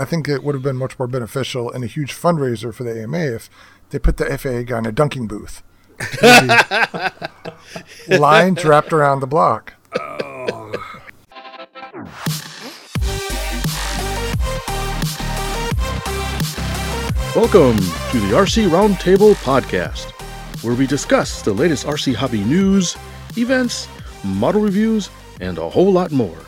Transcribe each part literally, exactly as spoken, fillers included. I think it would have been much more beneficial and a huge fundraiser for the A M A if they put the F A A guy in a dunking booth. Lines wrapped around the block. Oh. Welcome to the R C Roundtable podcast, where we discuss the latest R C hobby news, events, model reviews, and a whole lot more.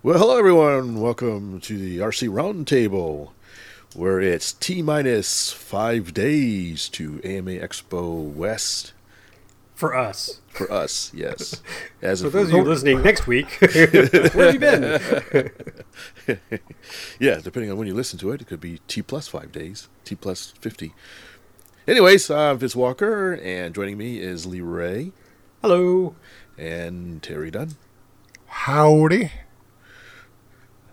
Well, hello everyone, welcome to the R C Roundtable, where it's T-minus five days to A M A Expo West. For us. For us, yes. As for those of you listening next week, where have you been? Yeah, depending on when you listen to it, it could be T-plus five days, T-plus fifty. Anyways, I'm Fitz Walker, and joining me is Lee Ray. Hello. And Terry Dunn. Howdy.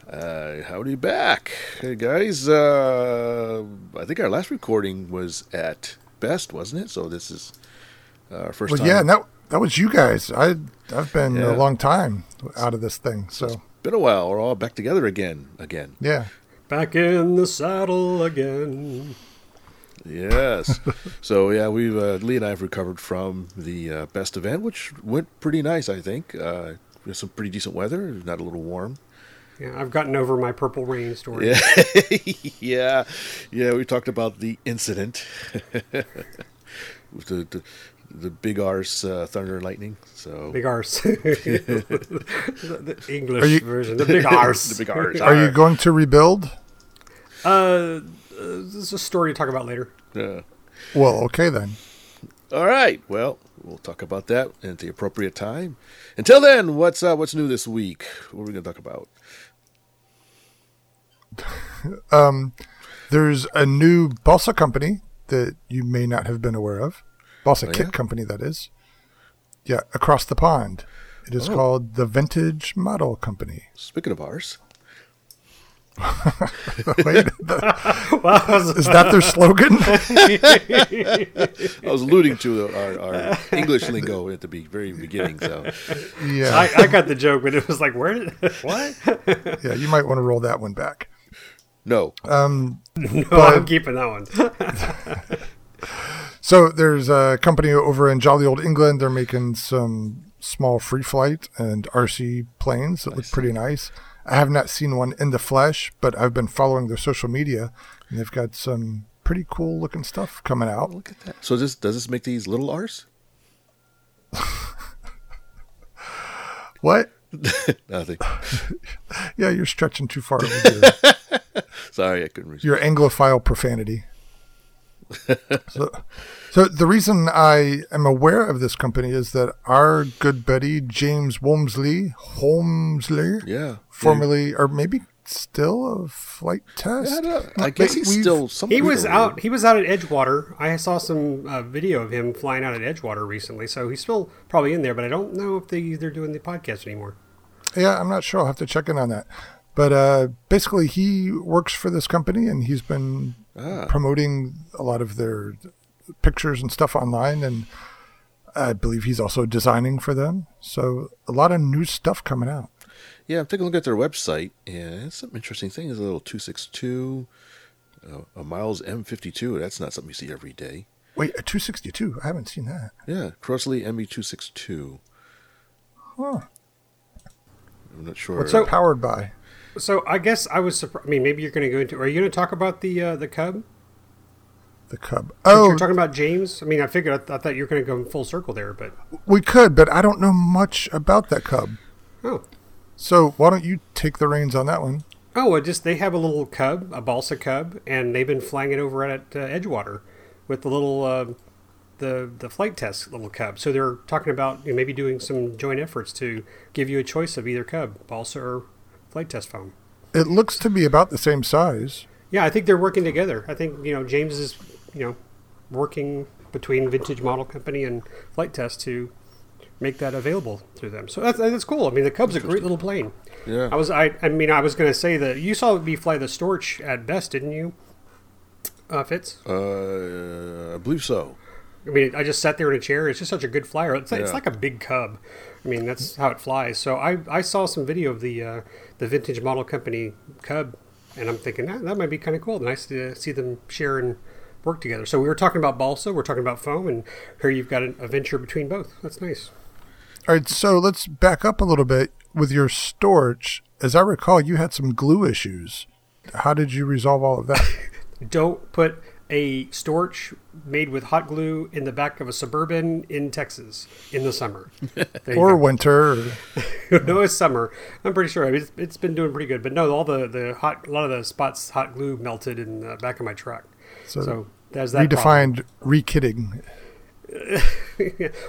Uh, howdy back. Hey, guys. Uh, I think our last recording was at Best, wasn't it? So this is our first well, time. Well, yeah, and that, that was you guys. I, I've been yeah. a long time out of this thing. So it's been a while. We're all back together again. Again. Yeah. Back in the saddle again. Yes. So, yeah, we've uh, Lee and I have recovered from the uh, Best event, which went pretty nice, I think. Uh, we had some pretty decent weather. It was not a little warm. Yeah, I've gotten over my purple rain story. Yeah, yeah. yeah, we talked about the incident with the, the the big arse uh, thunder and lightning. So big arse, the, the English you, version, the big arse, the big arse. Are you going to rebuild? Uh, this is a story to talk about later. Yeah. Well, okay then. All right. Well. We'll talk about that at the appropriate time. Until then, what's uh, what's new this week? What are we going to talk about? um, there's a new balsa company that you may not have been aware of. Balsa oh, kit yeah? company, that is. Yeah, across the pond. It is oh. called the Vintage Model Company. Speaking of ours. Wait, the, wow. Is that their slogan? I was alluding to our, our English lingo at the be, very beginning. So, yeah, I, I got the joke, but it was like, where did what? Yeah, you might want to roll that one back. No, um, no, but, I'm keeping that one. So there's a company over in jolly old England. They're making some small free flight and R C planes that I look see. pretty nice. I have not seen one in the flesh, but I've been following their social media, and they've got some pretty cool looking stuff coming out. Look at that. So this, does this make these little R's? What? Nothing. Yeah, you're stretching too far. Over Sorry, I couldn't reach your Anglophile profanity. so, so the reason I am aware of this company is that our good buddy James Holmesley, Holmesley, yeah, formerly yeah. or maybe still a flight test. Yeah, I, I guess he's still. He was out. Weird. He was out at Edgewater. I saw some uh, video of him flying out at Edgewater recently, so he's still probably in there. But I don't know if they they're doing the podcast anymore. Yeah, I'm not sure. I'll have to check in on that. But uh, basically, he works for this company, and he's been ah. promoting a lot of their pictures and stuff online. And I believe he's also designing for them. So a lot of new stuff coming out. Yeah, I'm taking a look at their website, and some interesting things. A little two sixty-two, uh, a Miles M fifty-two. That's not something you see every day. Wait, a two sixty-two? I haven't seen that. Yeah, Crossley M E two sixty-two. Huh. I'm not sure. What's that powered by? So I guess I was surprised. I mean, maybe you're going to go into. Are you going to talk about the uh, the Cub? The Cub. Oh, you're talking about James. I mean, I figured I, th- I thought you were going to go in full circle there, but we could. But I don't know much about that Cub. Oh. So why don't you take the reins on that one? Oh, well, just they have a little Cub, a balsa Cub, and they've been flying it over at uh, Edgewater with the little uh, the the flight test little Cub. So they're talking about you know, maybe doing some joint efforts to give you a choice of either Cub, balsa or flight test foam. It looks to be about the same size. Yeah, I think they're working together. I think, you know, James is, you know, working between Vintage Model Company and Flight Test to make that available to them. So that's that's cool. I mean, the Cub's a great little plane. Yeah. I was I I mean, I was going to say that you saw me fly the Storch at Best, didn't you? Uh Fitz? Uh I believe so. I mean, I just sat there in a chair. It's just such a good flyer. It's, yeah. it's like a big cub. I mean, that's how it flies. So I, I saw some video of the uh, the Vintage Model Company cub, and I'm thinking, ah, that might be kind of cool. Nice to see them share and work together. So we were talking about balsa, we're talking about foam, and here you've got an, a venture between both. That's nice. All right, so let's back up a little bit. With your Storch, as I recall, you had some glue issues. How did you resolve all of that? Don't put a Storch made with hot glue in the back of a Suburban in Texas in the summer. Or winter. No, it's summer. I'm pretty sure. I mean, it's, it's been doing pretty good. But no, all the, the hot, a lot of the spots, hot glue melted in the back of my truck. So, so that's that redefined re-kitting.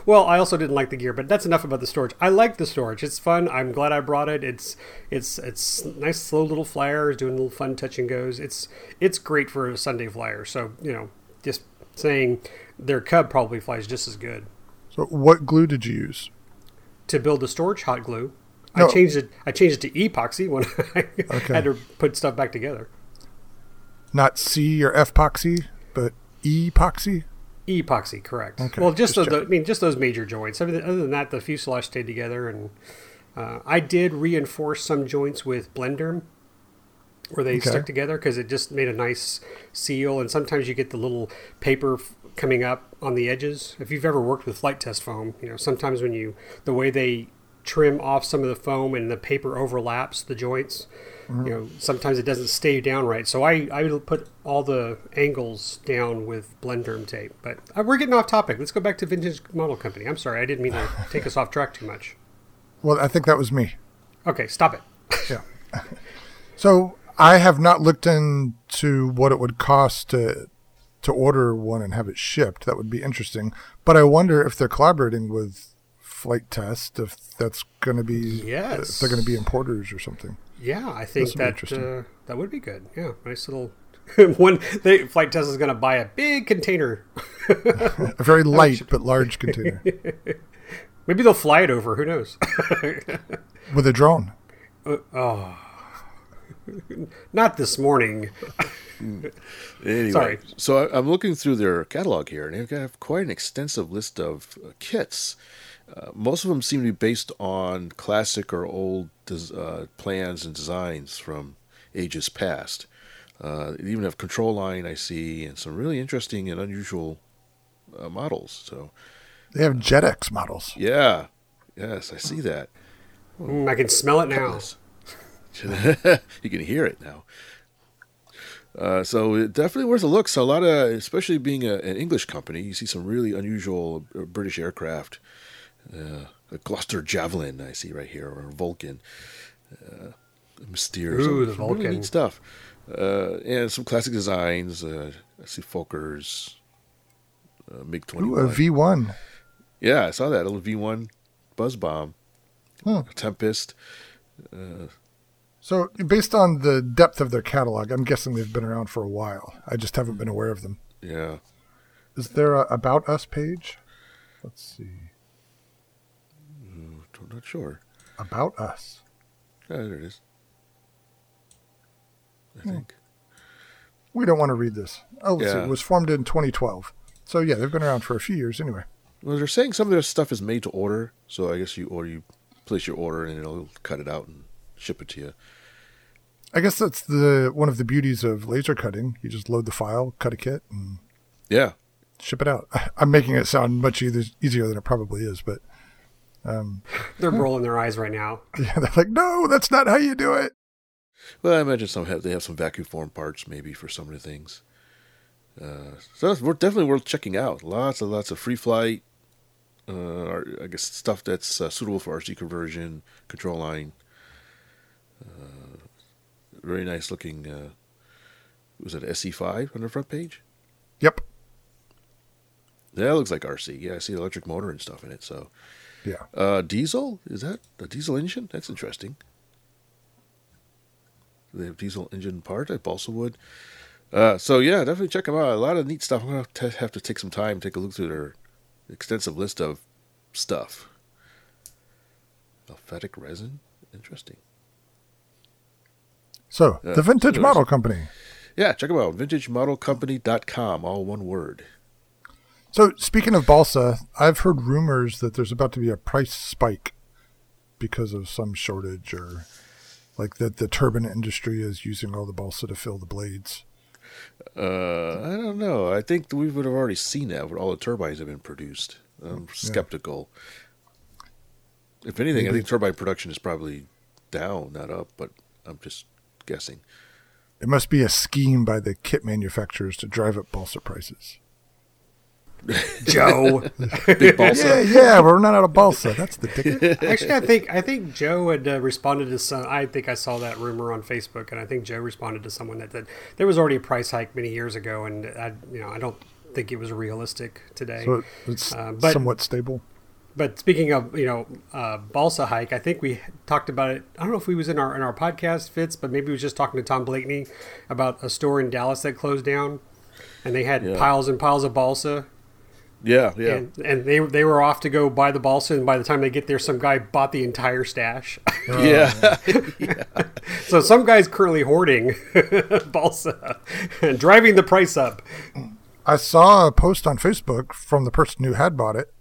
Well, I also didn't like the gear, but that's enough about the Storch. I like the Storch. It's fun. I'm glad I brought it. It's it's it's nice, slow little flyer, doing little fun touch and goes. It's it's great for a Sunday flyer. So, you know, just saying their cub probably flies just as good. So what glue did you use? To build the Storch, hot glue. No. I changed it I changed it to epoxy when I okay. had to put stuff back together. Not C or F-poxy, but epoxy? Epoxy, correct. Okay, well, just, just those, I mean, just those major joints. Other than that, the fuselage stayed together, and uh, I did reinforce some joints with Blenderm, where they okay. stuck together because it just made a nice seal. And sometimes you get the little paper f- coming up on the edges. If you've ever worked with flight test foam, you know sometimes when you the way they trim off some of the foam and the paper overlaps the joints. Mm-hmm. You know, sometimes it doesn't stay down right. So I, I would put all the angles down with Blenderm tape. But we're getting off topic. Let's go back to Vintage Model Company. I'm sorry. I didn't mean to take us off track too much. Well, I think that was me. Okay, stop it. Yeah. So I have not looked into what it would cost to to order one and have it shipped. That would be interesting. But I wonder if they're collaborating with Flight Test, if that's going to be, yes. if they're going to be importers or something. Yeah, I think that uh, that would be good. Yeah, nice little one. They, Flight Test is going to buy a big container, a very light but large container. Maybe they'll fly it over. Who knows? With a drone. Uh, oh, not this morning. Anyway, sorry. So I'm looking through their catalog here, and they've got quite an extensive list of kits. Uh, most of them seem to be based on classic or old des- uh, plans and designs from ages past. Uh, they even have control line, I see, and some really interesting and unusual uh, models. So they have uh, JetX models. Yeah. Yes, I see that. Mm, I can smell it now. You can hear it now. Uh, so it definitely worth a look. So a lot of, especially being a, an English company, you see some really unusual British aircraft. Uh, a Gloucester Javelin, I see right here, or a Vulcan. Uh, Mystere. Ooh, the Vulcan. Really neat stuff. Uh, and some classic designs. Uh, I see Fokkers, uh, MiG twenty-one. Ooh, a V one. Yeah, I saw that. A little V one buzz bomb. Huh. A Tempest. Uh, so, based on the depth of their catalog, I'm guessing they've been around for a while. I just haven't been aware of them. Yeah. Is there a About Us page? Let's see. I'm not sure. About Us. Yeah, there it is. I hmm. think. We don't want to read this. Oh, let's yeah. see. It was formed in twenty twelve. So, yeah, they've been around for a few years anyway. Well, they're saying some of their stuff is made to order. So, I guess you order, you place your order and it'll cut it out and ship it to you. I guess that's the one of the beauties of laser cutting. You just load the file, cut a kit, and yeah, ship it out. I'm making it sound much easier than it probably is, but... Um, they're rolling their eyes right now. Yeah, they're like, no, that's not how you do it. Well, I imagine some have, they have some vacuum form parts maybe for some of the things. Uh, so that's definitely worth checking out. Lots and lots of free flight, uh, or, I guess stuff that's uh, suitable for R C conversion, control line. Uh, very nice looking, uh, was it S E five on the front page? Yep. That looks like R C. Yeah, I see the electric motor and stuff in it, so... Yeah. Uh, diesel? Is that a diesel engine? That's interesting. They have diesel engine part at balsa wood. Uh, so, yeah, definitely check them out. A lot of neat stuff. I'm going to have to take some time, take a look through their extensive list of stuff. Alphatic resin? Interesting. So, uh, the Vintage so Model Company. Yeah, check them out. vintage model company dot com, all one word. So speaking of balsa, I've heard rumors that there's about to be a price spike because of some shortage, or like that the turbine industry is using all the balsa to fill the blades. Uh, I don't know. I think we would have already seen that when all the turbines have been produced. I'm skeptical. Yeah. If anything, maybe. I think turbine production is probably down, not up, but I'm just guessing. It must be a scheme by the kit manufacturers to drive up balsa prices. Joe, big balsa. Yeah, yeah, we're not out of balsa. That's the ticket. Actually, I think I think Joe had uh, responded to some. I think I saw that rumor on Facebook, and I think Joe responded to someone that said there was already a price hike many years ago, and I, you know, I don't think it was realistic today. So it's uh, but, somewhat stable. But speaking of, you know, uh, balsa hike, I think we talked about it. I don't know if we was in our in our podcast, Fitz, but maybe we was just talking to Tom Blakeney about a store in Dallas that closed down, and they had yeah. piles and piles of balsa. Yeah, yeah, and, and they they were off to go buy the balsa, and by the time they get there, some guy bought the entire stash. Oh. Yeah. yeah, so some guy's currently hoarding balsa and driving the price up. I saw a post on Facebook from the person who had bought it.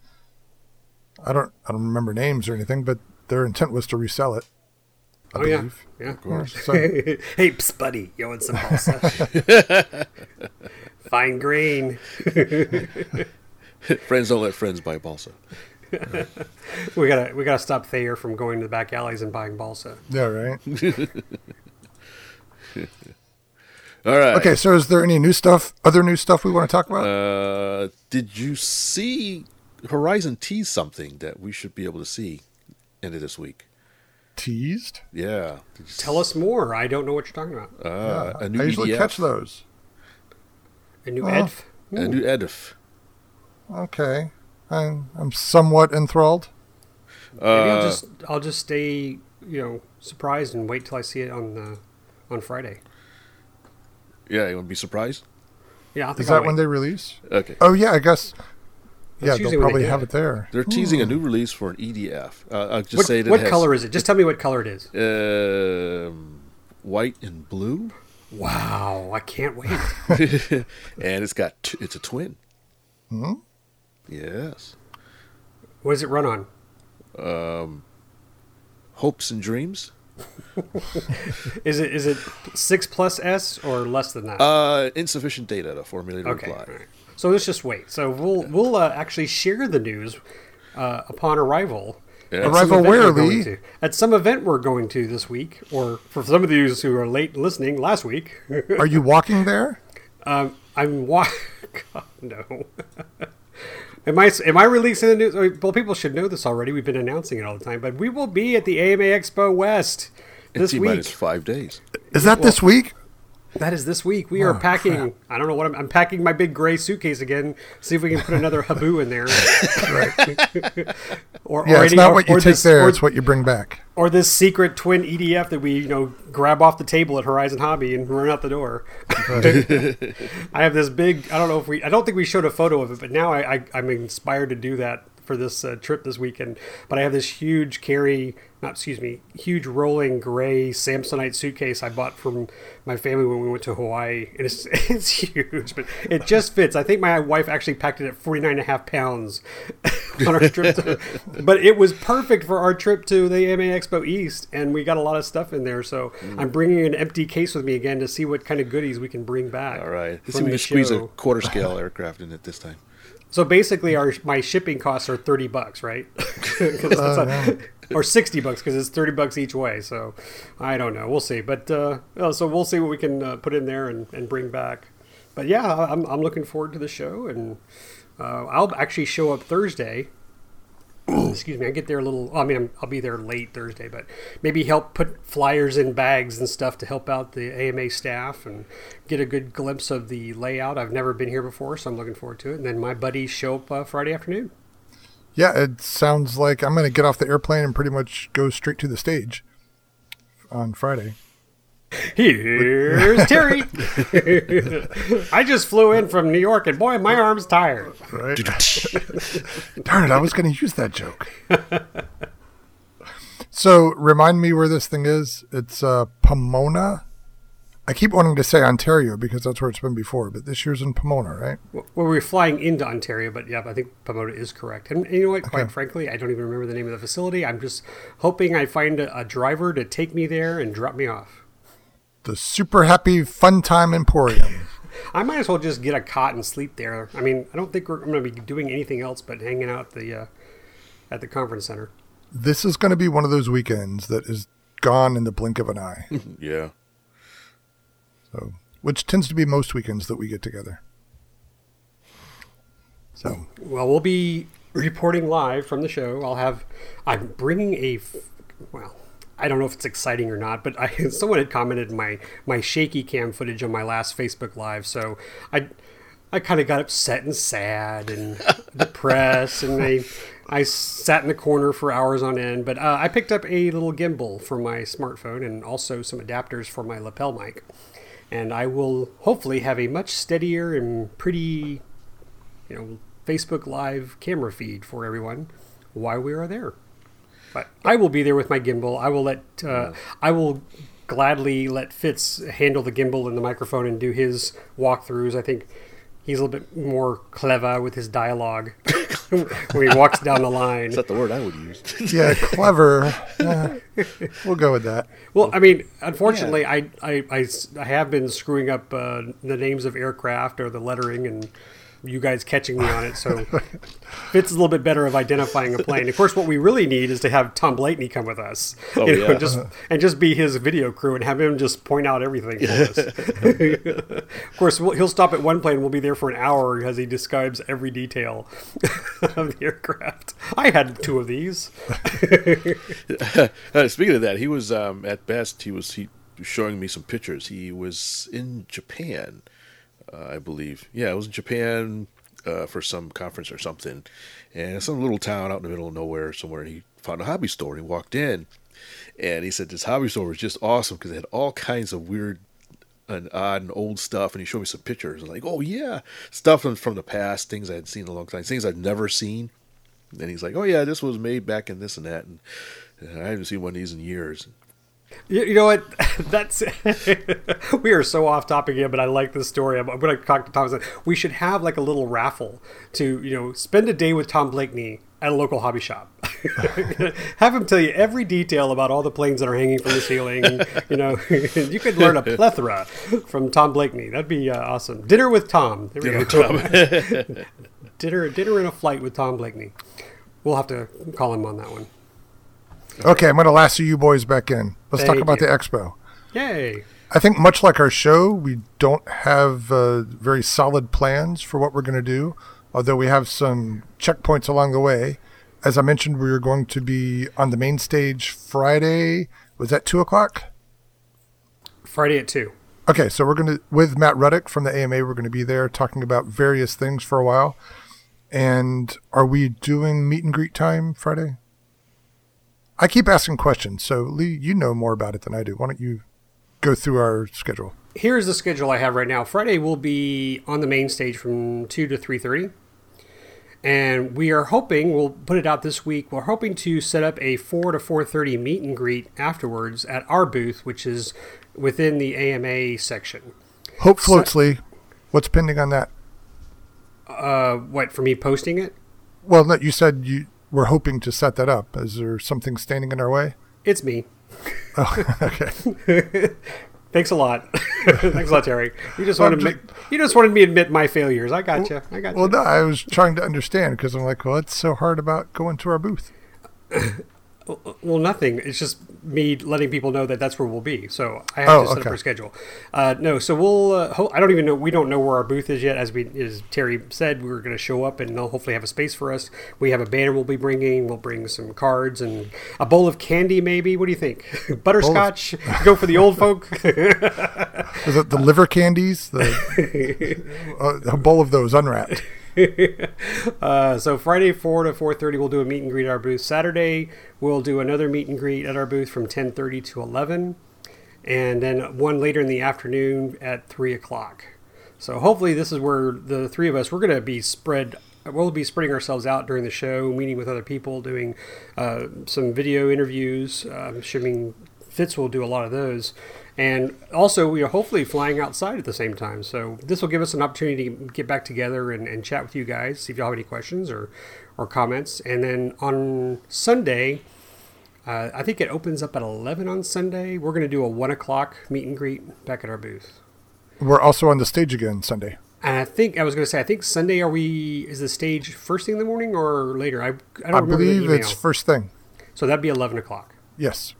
I don't I don't remember names or anything, but their intent was to resell it. I oh believe. yeah, yeah, of course. So. Hey, psst, buddy, you want some balsa? Fine grain. Friends don't let friends buy balsa. we gotta we gotta stop Thayer from going to the back alleys and buying balsa. Yeah, right. All right. Okay, so is there any new stuff, other new stuff we want to talk about? Uh, did you see Horizon tease something that we should be able to see into this week? Teased? Yeah. Tell us more. I don't know what you're talking about. Uh, yeah. a new I usually E D F. Catch those. A new oh. E D F? Ooh. A new E D F. Okay, I'm, I'm somewhat enthralled. Maybe uh, I'll just I'll just stay, you know, surprised and wait till I see it on uh, on Friday. Yeah, you want to be surprised? Yeah, I think is I'll that wait. When they release? Okay. Oh yeah, I guess. That's yeah, they'll probably they have it there. They're teasing Ooh. a new release for an E D F. Uh, I'll just what, say that. What it has, color is it? Just tell me what color it is. Uh, white and blue. Wow, I can't wait. And it's got t- it's a twin. Hmm. Yes. What does it run on? Um, hopes and dreams. is it is it six plus S or less than that? Uh, insufficient data to formulate a okay. reply. Right. So let's just wait. So we'll yeah. we'll uh, actually share the news uh, upon arrival. Yeah. Arrival where, Lee? At some event we're going to this week, or for some of you who are late listening, last week. Are you walking there? Um, I'm walking. God, no. Am I am I releasing the news? Well, people should know this already. We've been announcing it all the time, but we will be at the A M A Expo West this week. Minus five days. Is that well, this week? That is this week. We oh, are packing. Crap. I don't know what I'm. I'm packing my big gray suitcase again. See if we can put another Habu in there. or, yeah, or it's any, not what you take this, there. Or, it's what you bring back. Or this secret twin E D F that we, you know, grab off the table at Horizon Hobby and run out the door. I have this big. I don't know if we. I don't think we showed a photo of it, but now I, I, I'm inspired to do that for this uh, trip this weekend. But I have this huge carry. Not, excuse me, huge rolling gray Samsonite suitcase I bought from my family when we went to Hawaii. And it's, it's huge, but it just fits. I think my wife actually packed it at forty-nine and a half pounds on our trip. To, but it was perfect for our trip to the A M A Expo East, and we got a lot of stuff in there. So mm. I'm bringing an empty case with me again to see what kind of goodies we can bring back. All right. Let's see if we can squeeze a quarter-scale aircraft in it this time. So basically, our my shipping costs are thirty bucks, right? uh, a, or sixty bucks because it's thirty bucks each way. So I don't know. We'll see. But uh, so we'll see what we can uh, put in there and, and bring back. But yeah, I'm I'm looking forward to the show, and uh, I'll actually show up Thursday. Excuse me. I get there a little. I mean, I'm, I'll be there late Thursday, but maybe help put flyers in bags and stuff to help out the A M A staff and get a good glimpse of the layout. I've never been here before, so I'm looking forward to it. And then my buddies show up uh, Friday afternoon. Yeah, it sounds like I'm going to get off the airplane and pretty much go straight to the stage on Friday. Here's Terry. I just flew in from New York, and boy, my arm's tired. Right? Darn it, I was going to use that joke. So remind me where this thing is. It's uh, Pomona, I keep wanting to say Ontario because that's where it's been before, but this year's in Pomona, right? Well, we were flying into Ontario, but yeah, I think Pomona is correct. And, and you know what? Quite okay. frankly, I don't even remember the name of the facility. I'm just hoping I find a, a driver to take me there and drop me off. The Super Happy Fun Time Emporium. I might as well just get a cot and sleep there. I mean, I don't think we're, I'm going to be doing anything else but hanging out at the uh, at the conference center. This is going to be one of those weekends that is gone in the blink of an eye. Yeah. So, which tends to be most weekends that we get together. So, well, we'll be reporting live from the show. I'll have, I'm bringing a, well, I don't know if it's exciting or not, but I, someone had commented my, my shaky cam footage on my last Facebook Live. So I, I kind of got upset and sad and depressed, and I, I sat in the corner for hours on end. But uh, I picked up a little gimbal for my smartphone and also some adapters for my lapel mic. And I will hopefully have a much steadier and pretty, you know, Facebook Live camera feed for everyone while we are there. But I will be there with my gimbal. I will let, uh, I will gladly let Fitz handle the gimbal and the microphone and do his walkthroughs. I think he's a little bit more clever with his dialogue when he walks down the line. Is that the word I would use? Yeah, clever. Uh, we'll go with that. Well, I mean, unfortunately, yeah. I, I, I, I have been screwing up uh, the names of aircraft or the lettering, and you guys catching me on it. So Fitz is a little bit better of identifying a plane. Of course, what we really need is to have Tom Blakeney come with us, oh, you know, yeah. just and just be his video crew and have him just point out everything for us. Of course, we'll, he'll stop at one plane. We'll be there for an hour as he describes every detail of the aircraft. I had two of these. uh, speaking of that, he was um, at best. He was he showing me some pictures. He was in Japan. Uh, I believe. Yeah, it was in Japan uh, for some conference or something. And some little town out in the middle of nowhere somewhere. And he found a hobby store and he walked in. And he said this hobby store was just awesome because it had all kinds of weird and odd and old stuff. And he showed me some pictures. And like, oh, yeah, stuff from, from the past, things I had seen in a long time, things I'd never seen. And he's like, oh, yeah, this was made back in this and that. And, and I haven't seen one of these in years. You know what? That's we are so off topic again, but I like this story. I'm, I'm going to talk to Tom. We should have like a little raffle to, you know, spend a day with Tom Blakeney at a local hobby shop. Have him tell you every detail about all the planes that are hanging from the ceiling. You know, you could learn a plethora from Tom Blakeney. That'd be uh, awesome. Dinner with Tom. There we dinner go. Tom. dinner, dinner and a flight with Tom Blakeney. We'll have to call him on that one. Okay, I'm going to lasso you boys back in. Let's Thank talk about you. the expo. Yay. I think much like our show, we don't have uh, very solid plans for what we're going to do, although we have some checkpoints along the way. As I mentioned, we are going to be on the main stage Friday. Was that two o'clock? Friday at two. Okay, so we're going to, with Matt Ruddick from the A M A, we're going to be there talking about various things for a while. And are we doing meet and greet time Friday? I keep asking questions, so Lee, you know more about it than I do. Why don't you go through our schedule? Here's the schedule I have right now. Friday will be on the main stage from two to three thirty, and we are hoping, we'll put it out this week, we're hoping to set up a four to four thirty meet and greet afterwards at our booth, which is within the A M A section. Hope floats, so, Lee. What's pending on that? Uh, what, for me posting it? Well, no, you said you... We're hoping to set that up. Is there something standing in our way? It's me. Oh, okay. Thanks a lot. Thanks a lot, Terry. You just wanted just, me, you just wanted me to admit my failures. I got gotcha. you. I got gotcha. Well, no, I was trying to understand because I'm like, well, it's so hard about going to our booth. Well, nothing. It's just me letting people know that that's where we'll be. So I have oh, to set okay. up our schedule. Uh, no, so we'll. Uh, ho- I don't even know. We don't know where our booth is yet. As we, as Terry said, we were going to show up, and they'll hopefully have a space for us. We have a banner we'll be bringing. We'll bring some cards and a bowl of candy, maybe. What do you think? Butterscotch. Of- Go for the old folk. Is it the liver candies? The uh, a bowl of those unwrapped. uh, so Friday four to four thirty we'll do a meet and greet at our booth. Saturday we'll do another meet and greet at our booth from ten thirty to eleven, and then one later in the afternoon at three o'clock. So hopefully this is where the three of us, we're going to be spread, we'll be spreading ourselves out during the show, meeting with other people, doing uh, some video interviews. uh, I'm assuming Fitz will do a lot of those. And also, we are hopefully flying outside at the same time. So this will give us an opportunity to get back together and, and chat with you guys, see if y'all have any questions or, or comments. And then on Sunday, uh, I think it opens up at eleven on Sunday. We're going to do a one o'clock meet and greet back at our booth. We're also on the stage again Sunday. And I think, I was going to say, I think Sunday, are we, is the stage first thing in the morning or later? I, I don't I remember believe it's first thing. So that'd be eleven o'clock. Yes.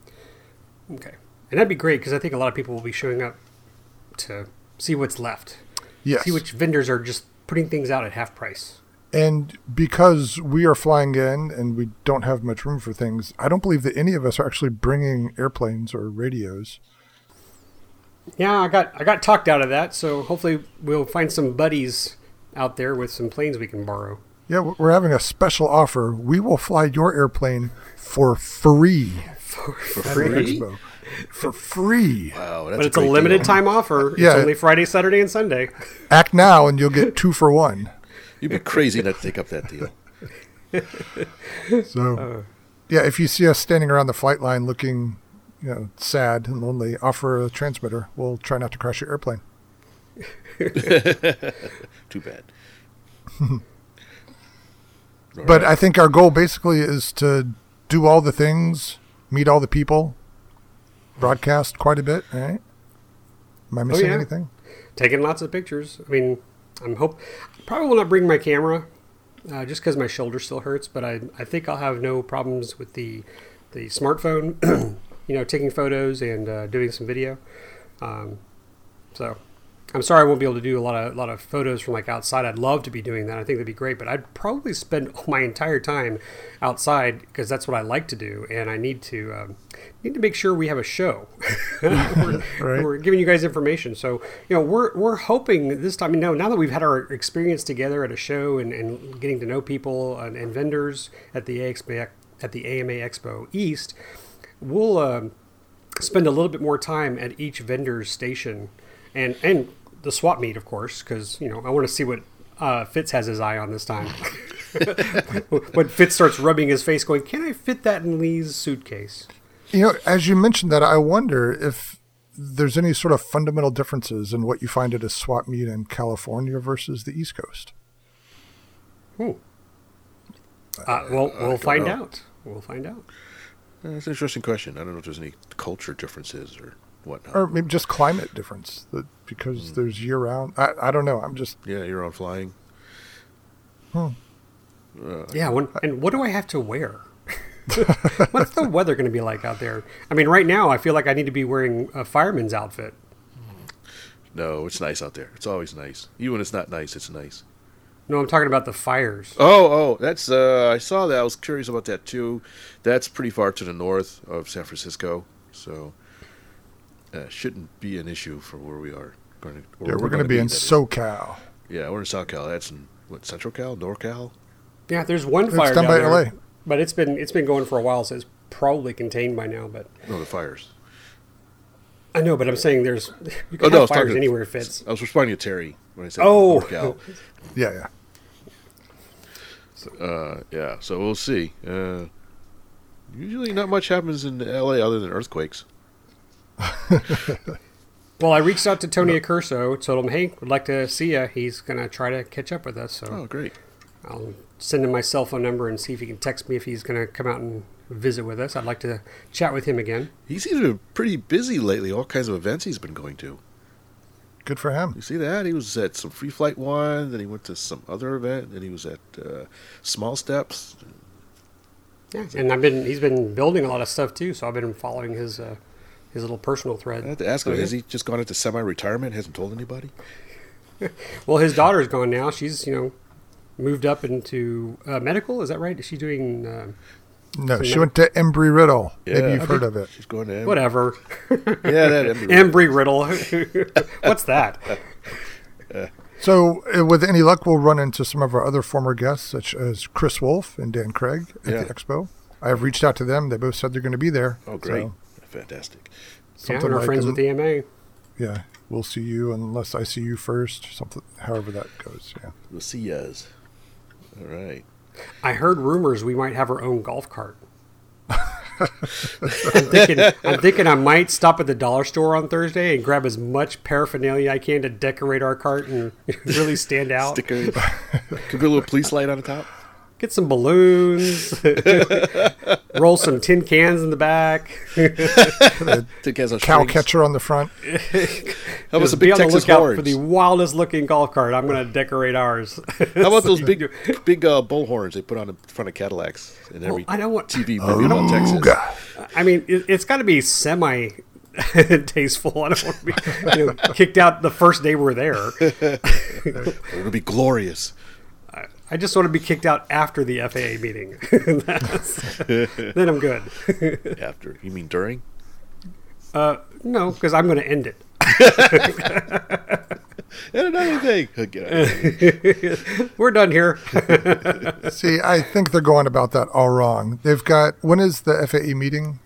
Okay. And that'd be great because I think a lot of people will be showing up to see what's left. Yes. See which vendors are just putting things out at half price. And because we are flying in and we don't have much room for things, I don't believe that any of us are actually bringing airplanes or radios. Yeah, I got I got talked out of that. So hopefully we'll find some buddies out there with some planes we can borrow. Yeah, we're having a special offer. We will fly your airplane for free. For free? Expo. For free. Wow, that's but it's a, a limited deal. Time offer. It's yeah, only Friday, Saturday, and Sunday. Act now and you'll get two for one. You'd be crazy not to take up that deal. So, uh, yeah, if you see us standing around the flight line looking, you know, sad and lonely, offer a transmitter. We'll try not to crash your airplane. Too bad. But right. I think our goal basically is to do all the things, meet all the people, broadcast quite a bit, right? Am I missing oh, yeah. anything? Taking lots of pictures. I mean, I'm hope probably will not bring my camera uh, just because my shoulder still hurts, but I I think I'll have no problems with the the smartphone, you know, taking photos and uh, doing some video. Um, so I'm sorry I won't be able to do a lot of a lot of photos from like outside. I'd love to be doing that. I think that'd be great, but I'd probably spend my entire time outside because that's what I like to do, and I need to um, need to make sure we have a show. we're, right. we're giving you guys information, so you know we're we're hoping this time. You know, now that we've had our experience together at a show and, and getting to know people and, and vendors at the A X P, at the A M A Expo East, we'll um, spend a little bit more time at each vendor's station. And and the swap meet, of course, because, you know, I want to see what uh, Fitz has his eye on this time. When Fitz starts rubbing his face going, can I fit that in Lee's suitcase? You know, as you mentioned that, I wonder if there's any sort of fundamental differences in what you find at a swap meet in California versus the East Coast. Hmm. Uh, well, we'll find know. out. We'll find out. Uh, that's an interesting question. I don't know if there's any culture differences or... whatnot. Or maybe just climate difference, that because mm. there's year-round. I, I don't know. I'm just... Yeah, year-round flying. Hmm. Uh, yeah, when, I, and what do I have to wear? What's the weather going to be like out there? I mean, right now, I feel like I need to be wearing a fireman's outfit. No, it's nice out there. It's always nice. Even when it's not nice, it's nice. No, I'm talking about the fires. Oh, oh, that's... Uh, I saw that. I was curious about that, too. That's pretty far to the north of San Francisco, so... Uh, shouldn't be an issue for where we are going to. Yeah, we're, we're going to be, be in SoCal. Is. Yeah, we're in SoCal. That's in what, Central Cal, NorCal. Yeah, there's one it's fire down by there, L A. But it's been it's been going for a while, so it's probably contained by now. But no, the fires. I know, but I'm saying there's you can oh, have no, fires anywhere to, Fitz. I was responding to Terry when I said oh. NorCal. yeah, yeah. So, uh, yeah, so we'll see. Uh, usually, not much happens in L A other than earthquakes. Well, I reached out to Tony Accurso, told him, hey, would like to see you. He's going to try to catch up with us. So oh, great. I'll send him my cell phone number and see if he can text me if he's going to come out and visit with us. I'd like to chat with him again. He seems to be pretty busy lately, all kinds of events he's been going to. Good for him. You see that? He was at some Free Flight one, then he went to some other event, then he was at uh, Small Steps. Yeah, and I've been he's been building a lot of stuff, too, so I've been following his... Uh, His little personal thread. I have to ask him, has he just gone into semi-retirement, hasn't told anybody? Well, his daughter's gone now. She's, you know, moved up into uh, medical. Is that right? Is she doing... Uh, no, she med- went to Embry-Riddle. Yeah, Maybe you've I heard of it. She's going to Embry. Whatever. Yeah, that Embry-Riddle. Embry-Riddle. What's that? uh, so, uh, with any luck, we'll run into some of our other former guests, such as Chris Wolfe and Dan Craig at yeah. the Expo. I have reached out to them. They both said they're going to be there. Oh, great. So. Fantastic. Something yeah, we're like friends with the A M A. Yeah, we'll see you unless I see you first. Something, however that goes. Yeah, we'll see yas. All right. I heard rumors we might have our own golf cart. I'm, thinking, I'm thinking I might stop at the dollar store on Thursday and grab as much paraphernalia I can to decorate our cart and really stand out. Stick a, could be a little police light on the top. Get some balloons. Roll some tin cans in the back. A cow catcher on the front. How about a big Texas orange? For the wildest looking golf cart, I'm going to decorate ours. How about those big, big uh, bullhorns they put on the front of Cadillacs in every well, I don't want, T V movie oh, about Texas? God. I mean, it, it's got to be semi tasteful. I don't want to be you know, kicked out the first day we're there. It'll be glorious. I just want to be kicked out after the F A A meeting. Then I'm good. After? You mean during? Uh, no, because I'm going to end it. And another thing. We're done here. See, I think they're going about that all wrong. They've got, when is the F A A meeting?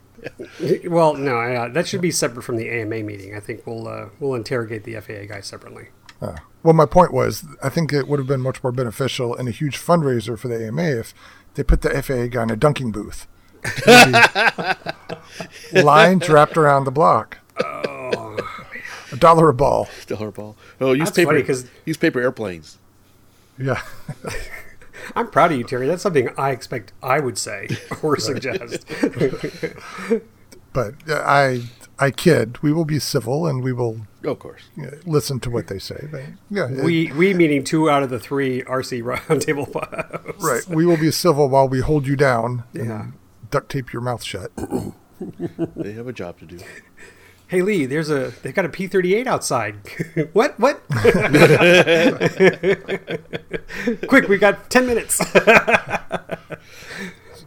Well, no, uh, that should be separate from the A M A meeting. I think we'll uh, we'll interrogate the F A A guy separately. Oh. Well, my point was, I think it would have been much more beneficial and a huge fundraiser for the A M A if they put the F A A guy in a dunking booth. Lines wrapped around the block. Oh, a dollar a ball. Dollar a ball. Oh, use That's paper. Funny, 'cause use paper airplanes. Yeah. I'm proud of you, Terry. That's something I expect I would say or suggest. But uh, I. I kid. We will be civil, and we will, of course, you know, listen to what they say. But yeah, we we meaning two out of the three R C Roundtable files. Right. We will be civil while we hold you down and yeah. duct tape your mouth shut. They have a job to do. Hey Lee, there's a they've got a P thirty-eight outside. what? What? Quick, we got ten minutes.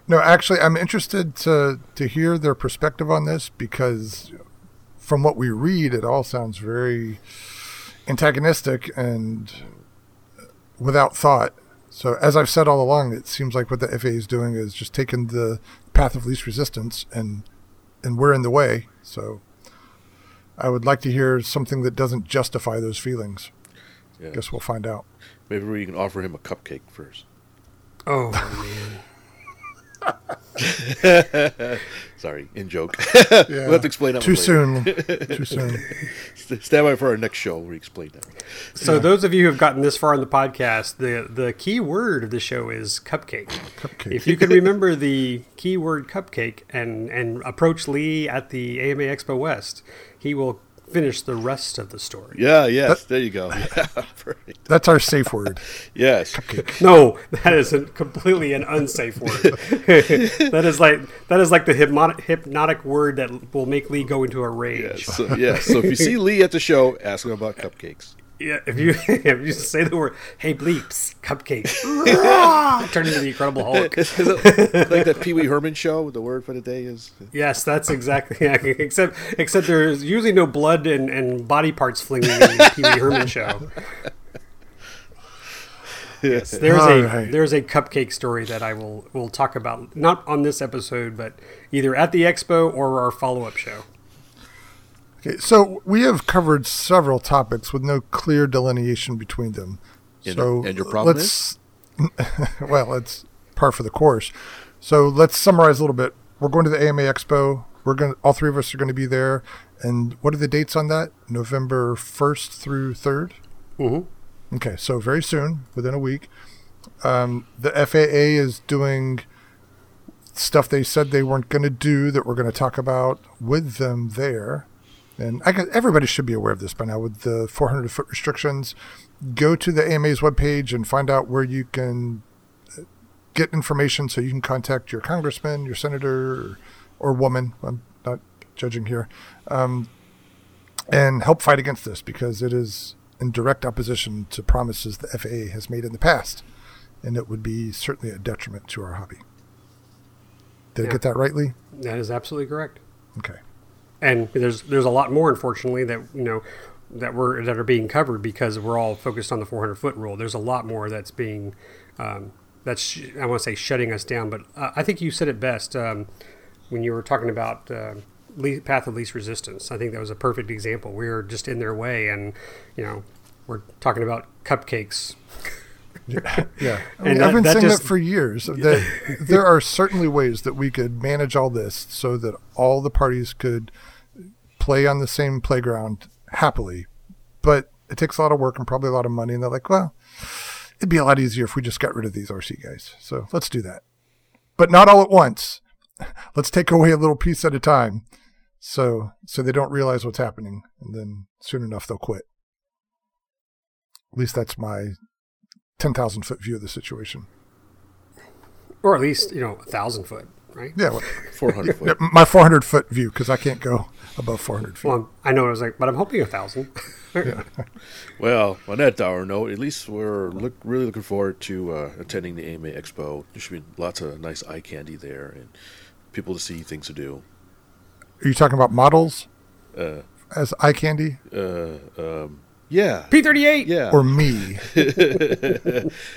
No, actually, I'm interested to to hear their perspective on this because from what we read, it all sounds very antagonistic and without thought. So as I've said all along, it seems like what the F A A is doing is just taking the path of least resistance, and and we're in the way. So I would like to hear something that doesn't justify those feelings. Yeah. Guess we'll find out. Maybe we can offer him a cupcake first. Oh, man. Sorry, in joke. Yeah. We'll have to explain that. Too soon. Too soon. Stand by for our next show. We explain that. So, yeah. Those of you who have gotten this far in the podcast, the the key word of the show is cupcake. Cupcake. If you could remember the key word cupcake and and approach Lee at the A M A Expo West, he will finish the rest of the story. Yeah, yes. That, there you go. Yeah, right. That's our safe word. Yes. No, that is a, completely an unsafe word. That is like that is like the hypnotic, hypnotic word that will make Lee go into a rage. Yes. So, yes. So if you see Lee at the show, ask him about cupcakes. Yeah, if you if you say the word, hey, bleeps, cupcakes, turn into the Incredible Hulk. Is it like that Pee Wee Herman show, the word for the day is? Yes, that's exactly, yeah, except except there's usually no blood and, and body parts flinging in the Pee Wee Herman show. Yes, there's All a right. there's a cupcake story that I will will talk about, not on this episode, but either at the expo or our follow-up show. Okay, so we have covered several topics with no clear delineation between them. And, so and your problem let's, is? Well, it's par for the course. So let's summarize a little bit. We're going to the A M A Expo. We're going. All three of us are going to be there. And what are the dates on that? November first through third? Mm-hmm. Okay, so very soon, within a week. Um, the F A A is doing stuff they said they weren't going to do that we're going to talk about with them there. And I guess everybody should be aware of this by now with the four hundred foot restrictions. Go to the A M A's webpage and find out where you can get information so you can contact your congressman, your senator, or, or woman. I'm not judging here. Um, and help fight against this because it is in direct opposition to promises the F A A has made in the past. And it would be certainly a detriment to our hobby. Did yeah. I get that right, Lee? That is absolutely correct. Okay. And there's there's a lot more, unfortunately, that you know that we're that are being covered because we're all focused on the four hundred foot rule. There's a lot more that's being um, that's sh- I want to say shutting us down, but uh, I think you said it best um, when you were talking about uh, le- path of least resistance. I think that was a perfect example. We're just in their way, and you know we're talking about cupcakes. Yeah, yeah. I mean, that, I've been that saying just, that for years. That there are certainly ways that we could manage all this so that all the parties could play on the same playground happily. But it takes a lot of work and probably a lot of money. And they're like, well, it'd be a lot easier if we just got rid of these R C guys. So let's do that. But not all at once. Let's take away a little piece at a time. So so they don't realize what's happening. And then soon enough, they'll quit. At least that's my ten thousand foot view of the situation. Or at least, you know, one thousand foot, right? Yeah. Well, four hundred foot. Yeah, my four hundred foot view, because I can't go above four hundred feet. Well, I know what I was like, but I'm hoping one thousand. Yeah. Well, on that dour note, at least we're look, really looking forward to uh, attending the A M A Expo. There should be lots of nice eye candy there and people to see, things to do. Are you talking about models uh, as eye candy? Uh, um, yeah. P thirty-eight. Yeah. Or me. Hey,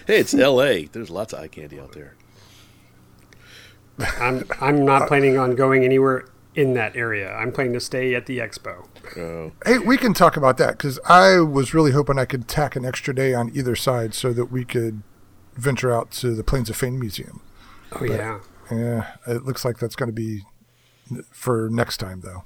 it's L A. There's lots of eye candy out there. I'm I'm not planning on going anywhere in that area. I'm planning to stay at the expo. Oh. Hey, we can talk about that because I was really hoping I could tack an extra day on either side so that we could venture out to the Plains of Fame Museum. Oh, but, yeah. Yeah. It looks like that's going to be for next time, though.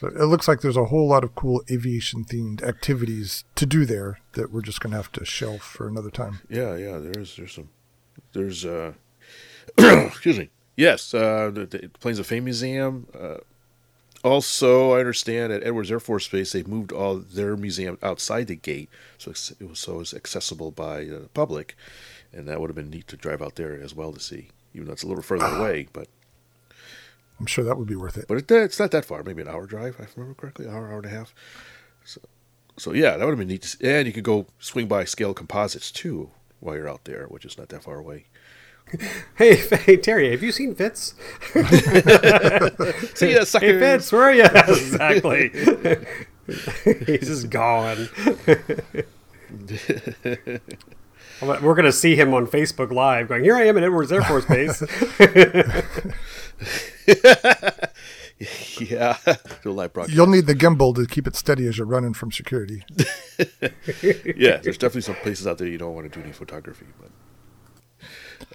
So it looks like there's a whole lot of cool aviation-themed activities to do there that we're just going to have to shelf for another time. Yeah, yeah, there's there's some, there's, uh, excuse me, yes, uh, the, the Plains of Fame Museum. Uh, also, I understand at Edwards Air Force Base, they've moved all their museum outside the gate, so it's, it was so it was accessible by the public, and that would have been neat to drive out there as well to see, even though it's a little further away, but I'm sure that would be worth it. But it, it's not that far. Maybe an hour drive, if I remember correctly. An hour, hour and a half. So, so yeah, that would have been neat to see. And you could go swing by Scale Composites, too, while you're out there, which is not that far away. Hey, hey Terry, have you seen Fitz? See ya, sucker. Hey, Fitz, where are you? Exactly. He's just gone. We're going to see him on Facebook Live going, here I am at Edwards Air Force Base. Yeah. You'll need the gimbal to keep it steady as you're running from security. Yeah, there's definitely some places out there you don't want to do any photography. But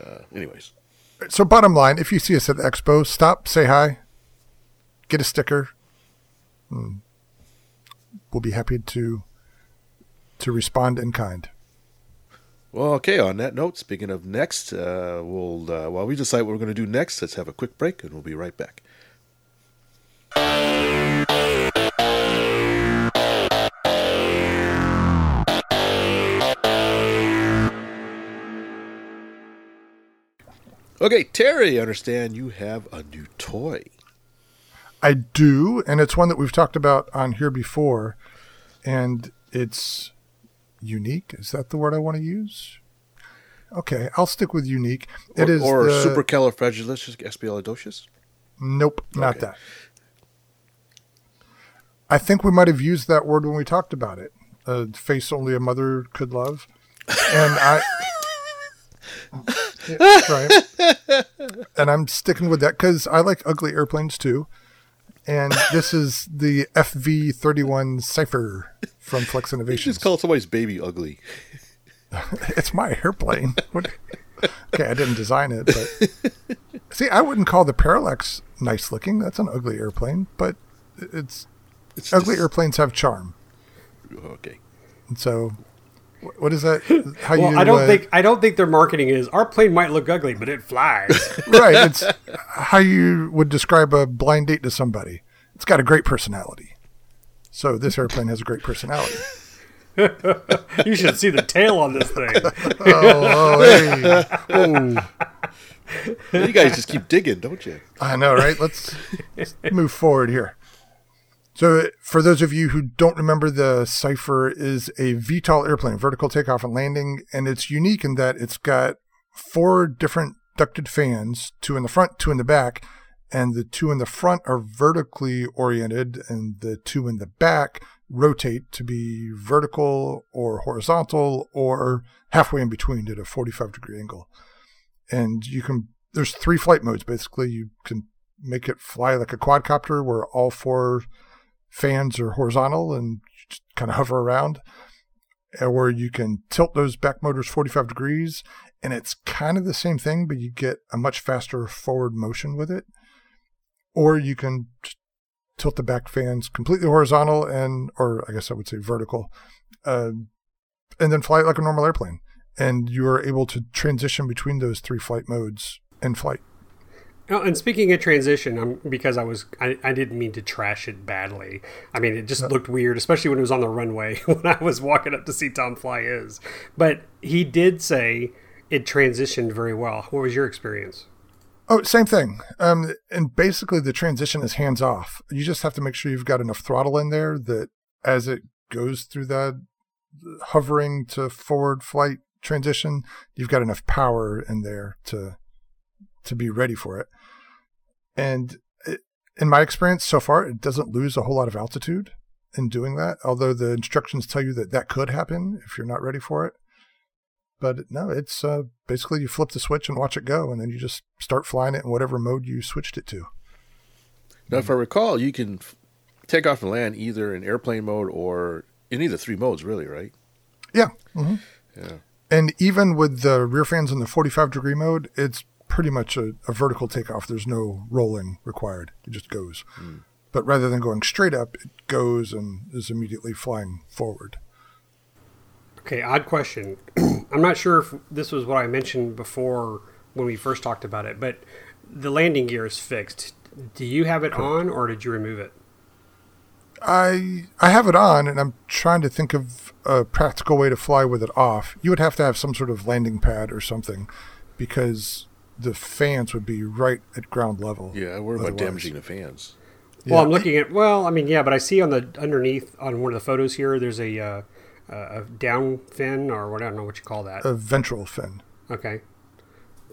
uh, anyways. So bottom line, if you see us at the expo, stop, say hi, get a sticker. Hmm. We'll be happy to to respond in kind. Well, okay, on that note, speaking of next, uh, we'll uh, while we decide what we're going to do next, let's have a quick break, and we'll be right back. Okay, Terry, I understand you have a new toy. I do, and it's one that we've talked about on here before, and it's unique. Is that the word I want to use? Okay, I'll stick with unique. It or, is or the... supercalifragilisticexpialidocious. Nope, not okay. That. I think we might have used that word when we talked about it. A face only a mother could love, and I. Yeah, right. And I'm sticking with that because I like ugly airplanes too, and this is the F V thirty-one Cypher. From Flex Innovations. You just call somebody's baby ugly. It's my airplane. What? Okay, I didn't design it, but see, I wouldn't call the Parallax nice looking. That's an ugly airplane, but it's, it's ugly just... airplanes have charm. Okay. And so, what is that? How well, you? I don't uh, think I don't think their marketing is our plane might look ugly, but it flies. Right. It's how you would describe a blind date to somebody. It's got a great personality. So this airplane has a great personality. You should see the tail on this thing. Oh, hey. Oh. Well, you guys just keep digging, don't you? I know, right? Let's, let's move forward here. So for those of you who don't remember, the Cypher is a V TOL airplane, vertical takeoff and landing, and it's unique in that it's got four different ducted fans, two in the front, two in the back, and the two in the front are vertically oriented, and the two in the back rotate to be vertical or horizontal or halfway in between at a forty-five degree angle. And you can, there's three flight modes, basically. You can make it fly like a quadcopter where all four fans are horizontal and kind of hover around. where you can tilt those back motors forty-five degrees, and it's kind of the same thing, but you get a much faster forward motion with it. Or you can tilt the back fans completely horizontal and, or I guess I would say vertical, uh, and then fly it like a normal airplane. And you are able to transition between those three flight modes in flight. Oh, and speaking of transition, um, because I was, I, I didn't mean to trash it badly. I mean, it just no. looked weird, especially when it was on the runway when I was walking up to see Tom fly his. But he did say it transitioned very well. What was your experience? Oh, same thing. Um, and basically the transition is hands off. You just have to make sure you've got enough throttle in there that as it goes through that hovering to forward flight transition, you've got enough power in there to to be ready for it. And it, in my experience so far, it doesn't lose a whole lot of altitude in doing that, although the instructions tell you that that could happen if you're not ready for it. But no, it's uh, basically you flip the switch and watch it go, and then you just start flying it in whatever mode you switched it to. Now, if I recall, you can take off and land either in airplane mode or any of the three modes, really, right? Yeah. Mm-hmm. Yeah. And even with the rear fans in the forty-five degree mode, it's pretty much a, a vertical takeoff. There's no rolling required. It just goes. Mm. But rather than going straight up, it goes and is immediately flying forward. Okay, odd question. I'm not sure if this was what I mentioned before when we first talked about it, but the landing gear is fixed. Do you have it Correct. on, or did you remove it? I I have it on, and I'm trying to think of a practical way to fly with it off. You would have to have some sort of landing pad or something, because the fans would be right at ground level. Yeah, I worry about damaging the fans. Well, yeah. I'm looking at, well, I mean, yeah, but I see on the underneath, on one of the photos here, there's a... Uh, Uh, a down fin, or what, I don't know what you call that. A ventral fin. Okay. I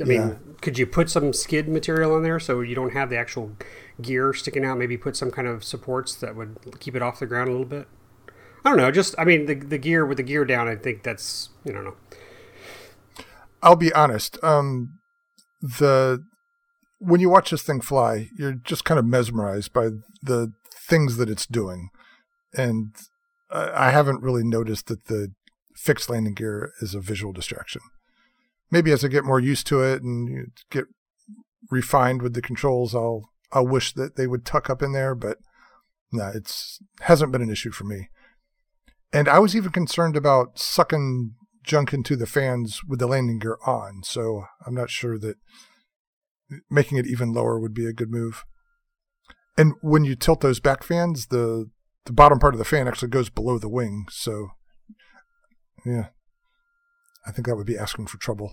yeah. mean, could you put some skid material in there so you don't have the actual gear sticking out? Maybe put some kind of supports that would keep it off the ground a little bit? I don't know. Just, I mean, the the gear, with the gear down, I think that's, you don't know. I'll be honest. Um, the when you watch this thing fly, you're just kind of mesmerized by the things that it's doing. And I haven't really noticed that the fixed landing gear is a visual distraction. Maybe as I get more used to it and get refined with the controls, I'll I'll wish that they would tuck up in there, but no, nah, it's hasn't been an issue for me. And I was even concerned about sucking junk into the fans with the landing gear on, so I'm not sure that making it even lower would be a good move. And when you tilt those back fans, the The bottom part of the fan actually goes below the wing, so yeah, I think that would be asking for trouble.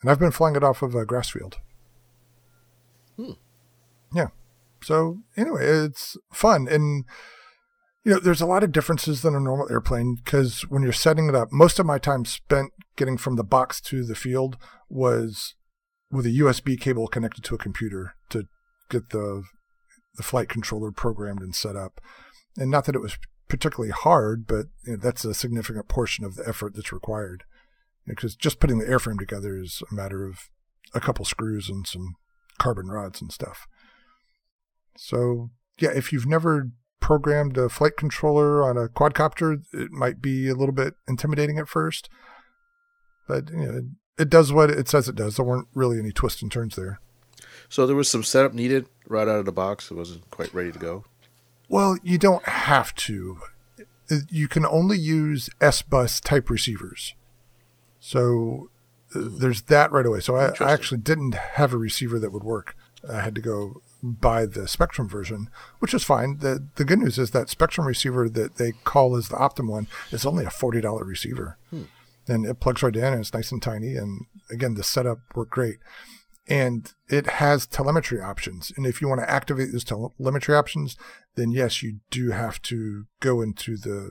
And I've been flying it off of a grass field. Hmm. Yeah. So anyway, it's fun, and you know, there's a lot of differences than a normal airplane because when you're setting it up, most of my time spent getting from the box to the field was with a U S B cable connected to a computer to get the the flight controller programmed and set up. And not that it was particularly hard, but you know, that's a significant portion of the effort that's required, because just putting the airframe together is a matter of a couple screws and some carbon rods and stuff. So yeah, if you've never programmed a flight controller on a quadcopter, it might be a little bit intimidating at first, but you know, it does what it says it does. There weren't really any twists and turns there. So there was some setup needed right out of the box. It wasn't quite ready to go. Well, you don't have to. You can only use S-bus type receivers. So there's that right away. So I, I actually didn't have a receiver that would work. I had to go buy the Spectrum version, which is fine. The, the good news is that Spectrum receiver that they call as the Optum one is only a forty dollars receiver. Hmm. And it plugs right in, and it's nice and tiny. And again, the setup worked great. And it has telemetry options. And if you want to activate those telemetry options, then yes, you do have to go into the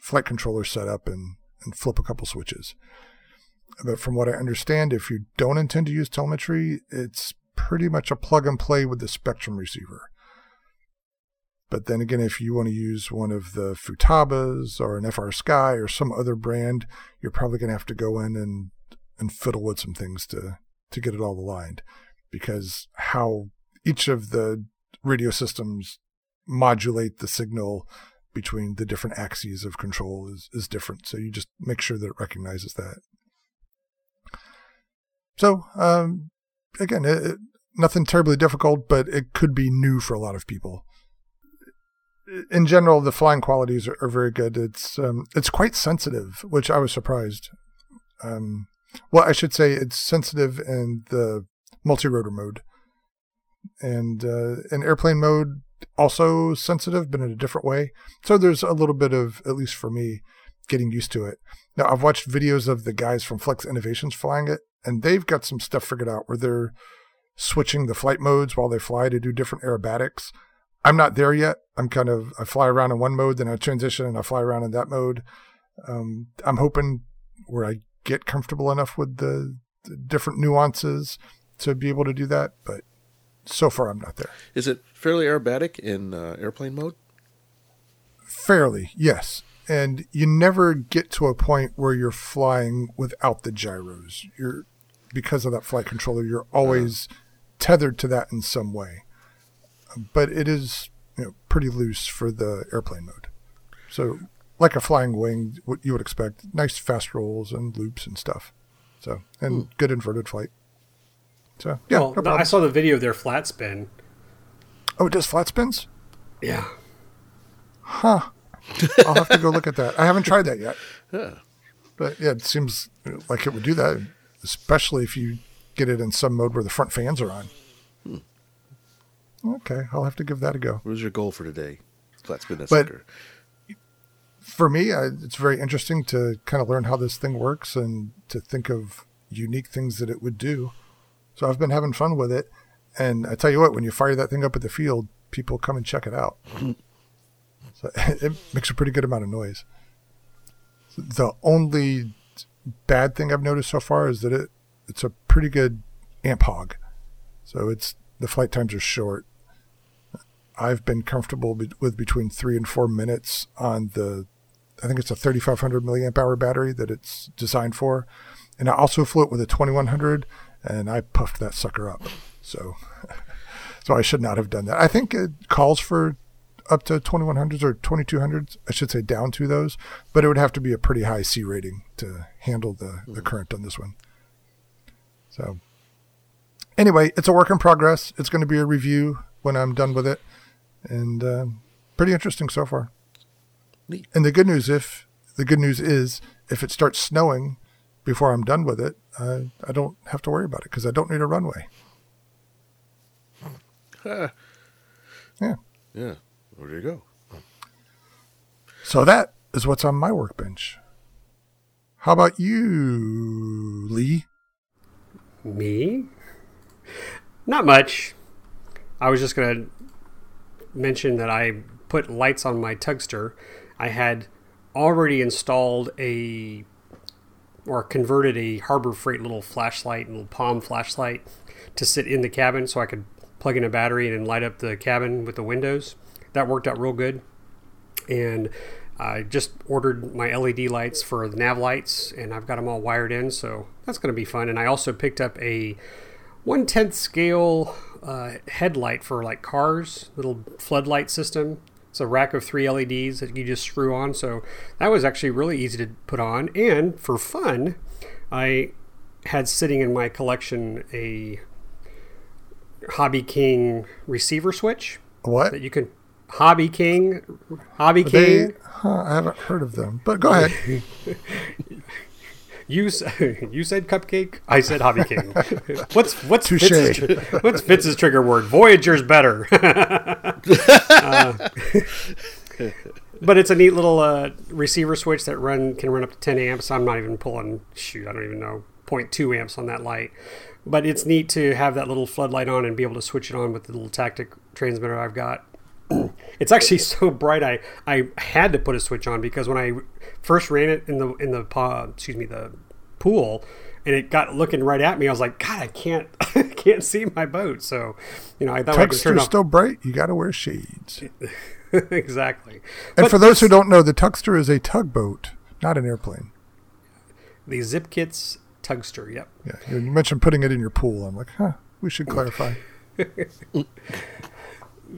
flight controller setup and, and flip a couple switches. But from what I understand, if you don't intend to use telemetry, it's pretty much a plug and play with the Spectrum receiver. But then again, if you want to use one of the Futabas or an F R Sky or some other brand, you're probably going to have to go in and, and fiddle with some things to... to get it all aligned, because how each of the radio systems modulate the signal between the different axes of control is, is different. So you just make sure that it recognizes that. So, um, again, it, it, nothing terribly difficult, but it could be new for a lot of people. In general, the flying qualities are, are very good. It's um, it's quite sensitive, which I was surprised. Um, well, I should say it's sensitive in the multi-rotor mode. And uh, in airplane mode, also sensitive, but in a different way. So there's a little bit of, at least for me, getting used to it. Now, I've watched videos of the guys from Flex Innovations flying it, and they've got some stuff figured out where they're switching the flight modes while they fly to do different aerobatics. I'm not there yet. I'm kind of, I fly around in one mode, then I transition and I fly around in that mode. Um, I'm hoping where I get comfortable enough with the, the different nuances to be able to do that, but so far I'm not there. Is it fairly aerobatic in uh, airplane mode? Fairly, yes. And you never get to a point where you're flying without the gyros. You're, because of that flight controller, you're always uh-huh. tethered to that in some way. But it is, you know, pretty loose for the airplane mode. So like a flying wing, what you would expect, nice fast rolls and loops and stuff. So, and mm. good inverted flight. So, yeah. Well, no, I saw the video of their flat spin. Oh, it does flat spins? Yeah. Huh. I'll have to go look at that. I haven't tried that yet. Yeah. But yeah, it seems like it would do that, especially if you get it in some mode where the front fans are on. Hmm. Okay, I'll have to give that a go. What was your goal for today? Flat spin. But for me, I, it's very interesting to kind of learn how this thing works and to think of unique things that it would do. So I've been having fun with it. And I tell you what, when you fire that thing up at the field, people come and check it out. So it makes a pretty good amount of noise. The only bad thing I've noticed so far is that it it's a pretty good amp hog. So it's the flight times are short. I've been comfortable be- with between three and four minutes on the, I think it's a thirty-five hundred milliamp hour battery that it's designed for. And I also flew it with a twenty-one hundred, and I puffed that sucker up. So, so I should not have done that. I think it calls for up to twenty-one hundreds or twenty-two hundreds. I should say down to those, but it would have to be a pretty high C rating to handle the, the current on this one. So anyway, it's a work in progress. It's going to be a review when I'm done with it. And um, pretty interesting so far. Neat. And the good news if the good news is if it starts snowing before I'm done with it, I, I don't have to worry about it because I don't need a runway. Huh. Yeah. Yeah. Well, there you go. So that is what's on my workbench. How about you, Lee? Me? Not much. I was just going to mention that I put lights on my Tuxter. I had already installed a, or converted a Harbor Freight little flashlight, little palm flashlight to sit in the cabin so I could plug in a battery and light up the cabin with the windows. That worked out real good. And I just ordered my L E D lights for the nav lights, and I've got them all wired in, so that's going to be fun. And I also picked up a one-tenth scale uh, headlight for like cars, little floodlight system. It's a rack of three L E Ds that you just screw on. So that was actually really easy to put on. And for fun, I had sitting in my collection a Hobby King receiver switch. What? That you can Hobby King, Hobby they, King. Huh, I haven't heard of them, but go ahead. You you said cupcake. I said Hobby King. What's what's Fitz's, what's Fitz's trigger word? Voyager's better. uh, but it's a neat little uh, receiver switch that run can run up to ten amps. I'm not even pulling. Shoot, I don't even know. zero point two amps on that light. But it's neat to have that little floodlight on and be able to switch it on with the little tactic transmitter I've got. It's actually so bright I, I had to put a switch on because when I first ran it in the in the uh, excuse me the pool and it got looking right at me, I was like, God, I can't I can't see my boat. So you know, I thought I could turn off. Tuxter's still bright. You got to wear shades. Exactly. And but for those who don't know, the Tuxter is a tugboat, not an airplane. The Zipkits Tuxter. Yep. Yeah. You mentioned putting it in your pool. I'm like, huh. We should clarify.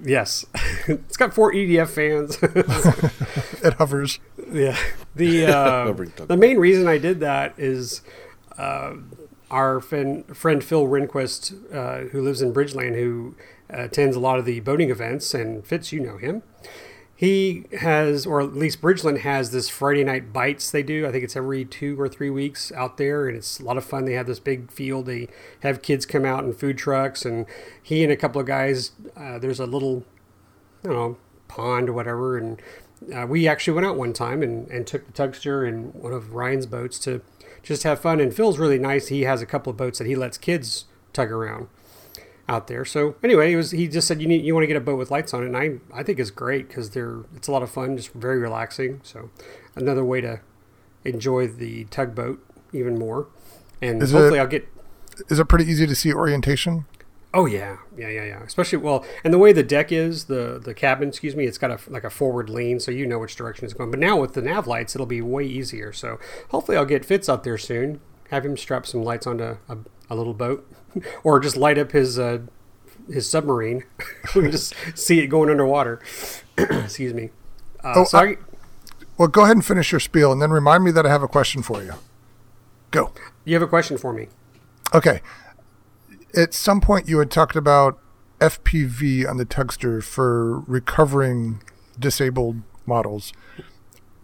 Yes. It's got four E D F fans. It hovers. Yeah. The uh, the main reason I did that is uh, our fin- friend Phil Rehnquist, uh, who lives in Bridgeland, who attends a lot of the boating events, and Fitz, you know him. He has, or at least Bridgeland has, this Friday night bites they do. I think it's every two or three weeks out there, and it's a lot of fun. They have this big field. They have kids come out in food trucks, and he and a couple of guys, uh, there's a little, I don't know, pond or whatever, and uh, we actually went out one time and, and took the Tuxter and one of Ryan's boats to just have fun. And Phil's really nice. He has a couple of boats that he lets kids tug around out there. So anyway, it was, he just said, you need, you want to get a boat with lights on it. And I, I think it's great because they're, it's a lot of fun, just very relaxing. So another way to enjoy the tugboat even more. And is hopefully it, I'll get, is it pretty easy to see orientation? Oh yeah. Yeah. Yeah. Yeah. Especially, well, and the way the deck is, the, the cabin, excuse me, it's got a, like a forward lean. So you know which direction it's going, but now with the nav lights, it'll be way easier. So hopefully I'll get Fitz out there soon, have him strap some lights onto a, a little boat, or just light up his uh, his submarine. We can just see it going underwater. Excuse me. Uh, oh, sorry. I, well, go ahead and finish your spiel, and then remind me that I have a question for you. Go. You have a question for me. Okay. At some point, you had talked about F P V on the Tuxter for recovering disabled models.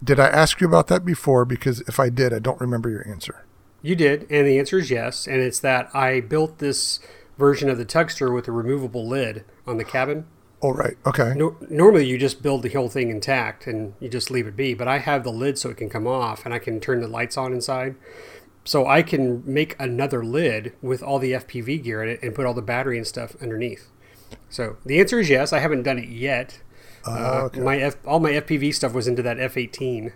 Did I ask you about that before? Because if I did, I don't remember your answer. You did, and the answer is yes, and it's that I built this version of the Tuxter with a removable lid on the cabin. Oh, right, okay. No, normally, you just build the whole thing intact, and you just leave it be, but I have the lid so it can come off, and I can turn the lights on inside. So I can make another lid with all the F P V gear in it and put all the battery and stuff underneath. So the answer is yes. I haven't done it yet. Uh, okay. uh, my F, all my F P V stuff was into that F eighteen.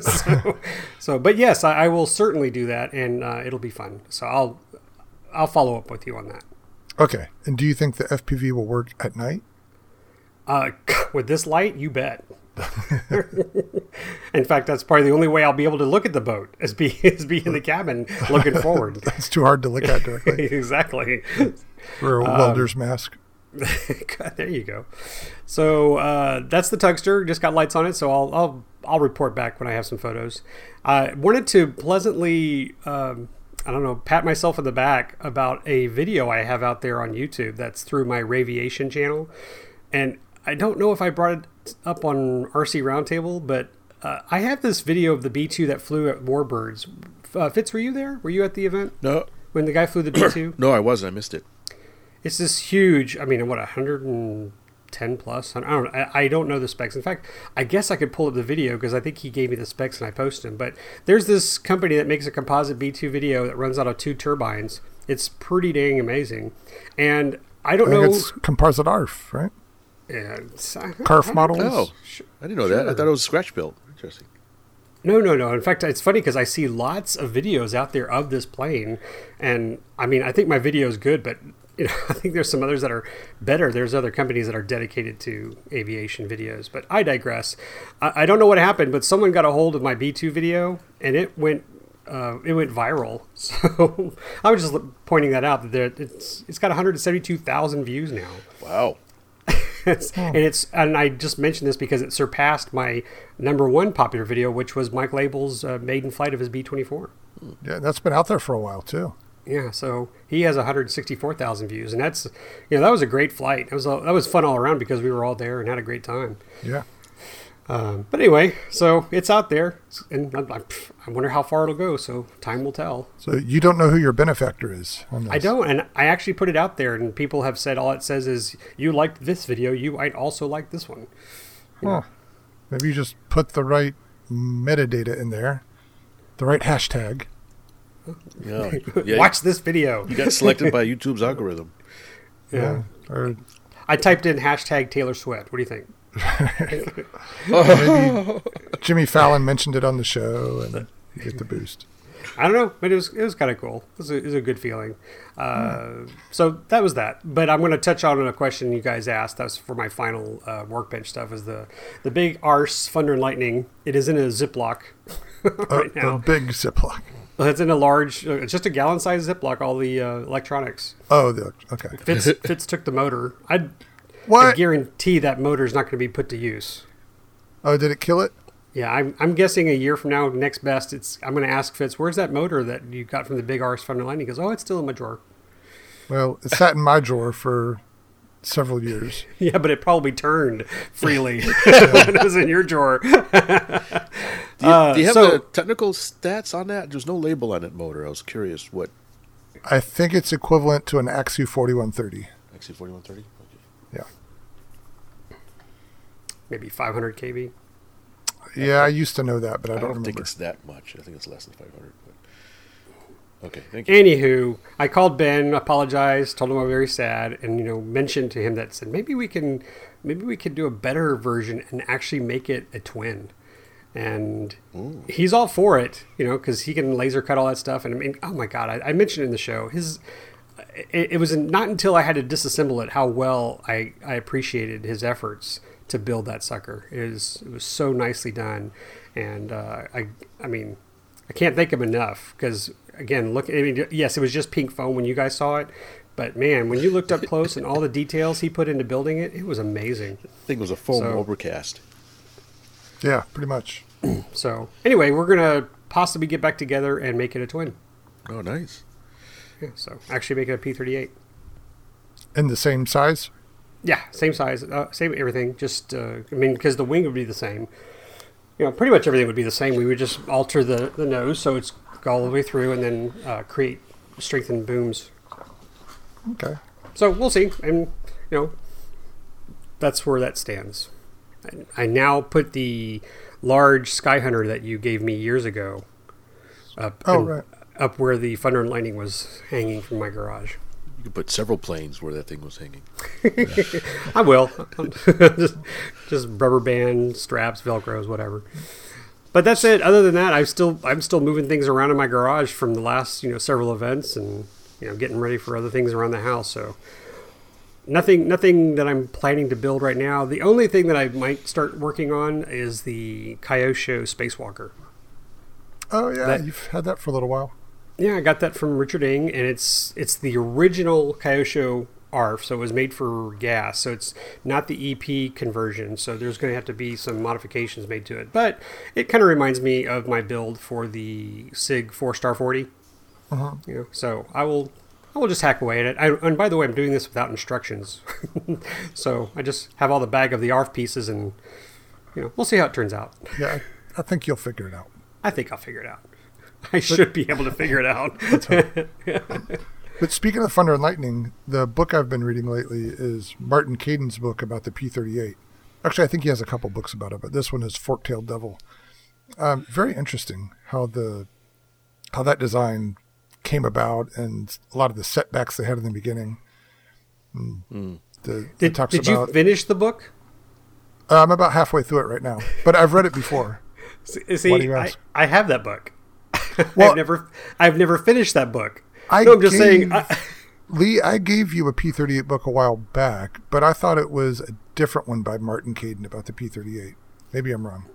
so, so, but yes, I, I will certainly do that, and uh, it'll be fun. So I'll I'll follow up with you on that. Okay. And do you think the F P V will work at night? Uh, with this light, you bet. In fact, that's probably the only way I'll be able to look at the boat is be is be in the cabin looking forward. That's too hard to look at directly. Exactly. Wear a welder's um, mask. God, there you go. So uh, that's the Tuxter. Just got lights on it, so I'll I'll I'll report back when I have some photos. I uh, wanted to pleasantly um, I don't know pat myself on the back about a video I have out there on YouTube that's through my Raviation channel, and I don't know if I brought it up on R C Roundtable, but uh, I have this video of the B two that flew at Warbirds. Uh, Fitz, were you there? Were you at the event? No. When the guy flew the B two? No, I wasn't. I missed it. It's this huge, I mean, what, one hundred ten plus? I don't, I, I don't know the specs. In fact, I guess I could pull up the video because I think he gave me the specs and I posted them. But there's this company that makes a composite B two video that runs out of two turbines. It's pretty dang amazing. And I don't I think know. It's composite A R F, right? Yeah. C A R F models? Oh, I didn't know sure. that. I thought it was scratch built. Interesting. No, no, no. In fact, it's funny because I see lots of videos out there of this plane. And I mean, I think my video is good, but. You know, I think there's some others that are better. There's other companies that are dedicated to aviation videos, but I digress. I, I don't know what happened, but someone got a hold of my B two video, and it went uh, it went viral. So I was just pointing that out. That there, it's it's got one hundred seventy-two thousand views now. Wow. it's, oh. And it's and I just mentioned this because it surpassed my number one popular video, which was Mike Label's uh, maiden flight of his B twenty-four. Yeah, that's been out there for a while too. Yeah, so he has one hundred sixty-four thousand views, and that's, you know, that was a great flight. That was a, that was fun all around because we were all there and had a great time. Yeah. Um, but anyway, so it's out there, and I, I wonder how far it'll go. So time will tell. So you don't know who your benefactor is on this. I don't, and I actually put it out there, and people have said all it says is, "You liked this video, you might also like this one." You well, know? Maybe you just put the right metadata in there, the right hashtag. Yeah. Yeah. Watch this video. You got selected by YouTube's algorithm. Yeah. yeah. I typed in hashtag Taylor Swift. What do you think? oh. Jimmy Fallon mentioned it on the show, and you get the boost. I don't know, but it was it was kind of cool. It was, a, it was a good feeling. Uh, hmm. So that was that. But I'm going to touch on a question you guys asked. That's for my final uh, workbench stuff. Is the the big arse Thunder and Lightning? It is in a Ziploc right uh, now. A big Ziploc. It's in a large, it's just a gallon-sized Ziploc, all the uh, electronics. Oh, the, okay. Fitz, Fitz took the motor. I What? I guarantee that motor is not going to be put to use. Oh, did it kill it? Yeah, I'm, I'm guessing a year from now, next best, it's. I'm going to ask Fitz, where's that motor that you got from the big R S five ninety? He goes, oh, it's still in my drawer. Well, it sat in my drawer for several years. Yeah, but it probably turned freely when it was in your drawer. do you, do you have so, the technical stats on that? There's no label on that motor. I was curious what. I think it's equivalent to an Axu forty-one thirty. Axu forty-one thirty? Okay. Yeah. Maybe five hundred kilowatts. Yeah, I used to know that, but I don't, I don't remember. think it's that much. I think it's less than five hundred. But. Okay, thank you. Anywho, I called Ben, apologized, told him I was very sad, and you know mentioned to him that said maybe we can, maybe we could do a better version and actually make it a twin. And Ooh. he's all for it, you know, because he can laser cut all that stuff. And I mean, oh my God, I, I mentioned in the show his. It, it was not until I had to disassemble it how well I, I appreciated his efforts to build that sucker. It was, it was so nicely done. And uh, I I mean, I can't thank him enough because, again, look, I mean, yes, it was just pink foam when you guys saw it. But, man, when you looked up close and all the details he put into building it, it was amazing. I think it was a foam so, overcast. Yeah, pretty much. So, anyway, we're going to possibly get back together and make it a twin. Oh, nice. Yeah, so, actually make it a P thirty-eight. In the same size? Yeah, same size, uh, same everything. Just, uh, I mean, because the wing would be the same. You know, pretty much everything would be the same. We would just alter the, the nose so it's all the way through and then uh, create strengthened booms. Okay. So we'll see. And, you know, that's where that stands. I, I now put the large Skyhunter that you gave me years ago up, oh, and, right. up where the Thunder and Lightning was hanging from my garage. You could put several planes where that thing was hanging. Yeah. I will. just, just rubber band, straps, Velcros, whatever. But that's it. Other than that, I'm still I'm still moving things around in my garage from the last you know several events, and you know getting ready for other things around the house. So nothing nothing that I'm planning to build right now. The only thing that I might start working on is the Kyosho Spacewalker. Oh yeah, that, you've had that for a little while. Yeah, I got that from Richard Ng, and it's it's the original Kyosho A R F, so it was made for gas, so it's not the E P conversion, so there's going to have to be some modifications made to it. But it kind of reminds me of my build for the SIG four star forty. Uh-huh. You know, so I will I will just hack away at it. I, and by the way, I'm doing this without instructions. So I just have all the bag of the A R F pieces, and you know we'll see how it turns out. Yeah, I, I think you'll figure it out. I think I'll figure it out. I should be able to figure it out. But speaking of Thunder and Lightning, the book I've been reading lately is Martin Caden's book about the P thirty-eight. Actually, I think he has a couple books about it, but this one is Fork-tailed Devil. Um, very interesting how the how that design came about and a lot of the setbacks they had in the beginning. Mm. The, did it talks did about, you finish the book? Uh, I'm about halfway through it right now, but I've read it before. See, what do you ask? I, I have that book. Well, I've never, I've never finished that book. I no, I'm just gave, saying, I, Lee, I gave you a P thirty-eight book a while back, but I thought it was a different one by Martin Caden about the P thirty-eight. Maybe I'm wrong.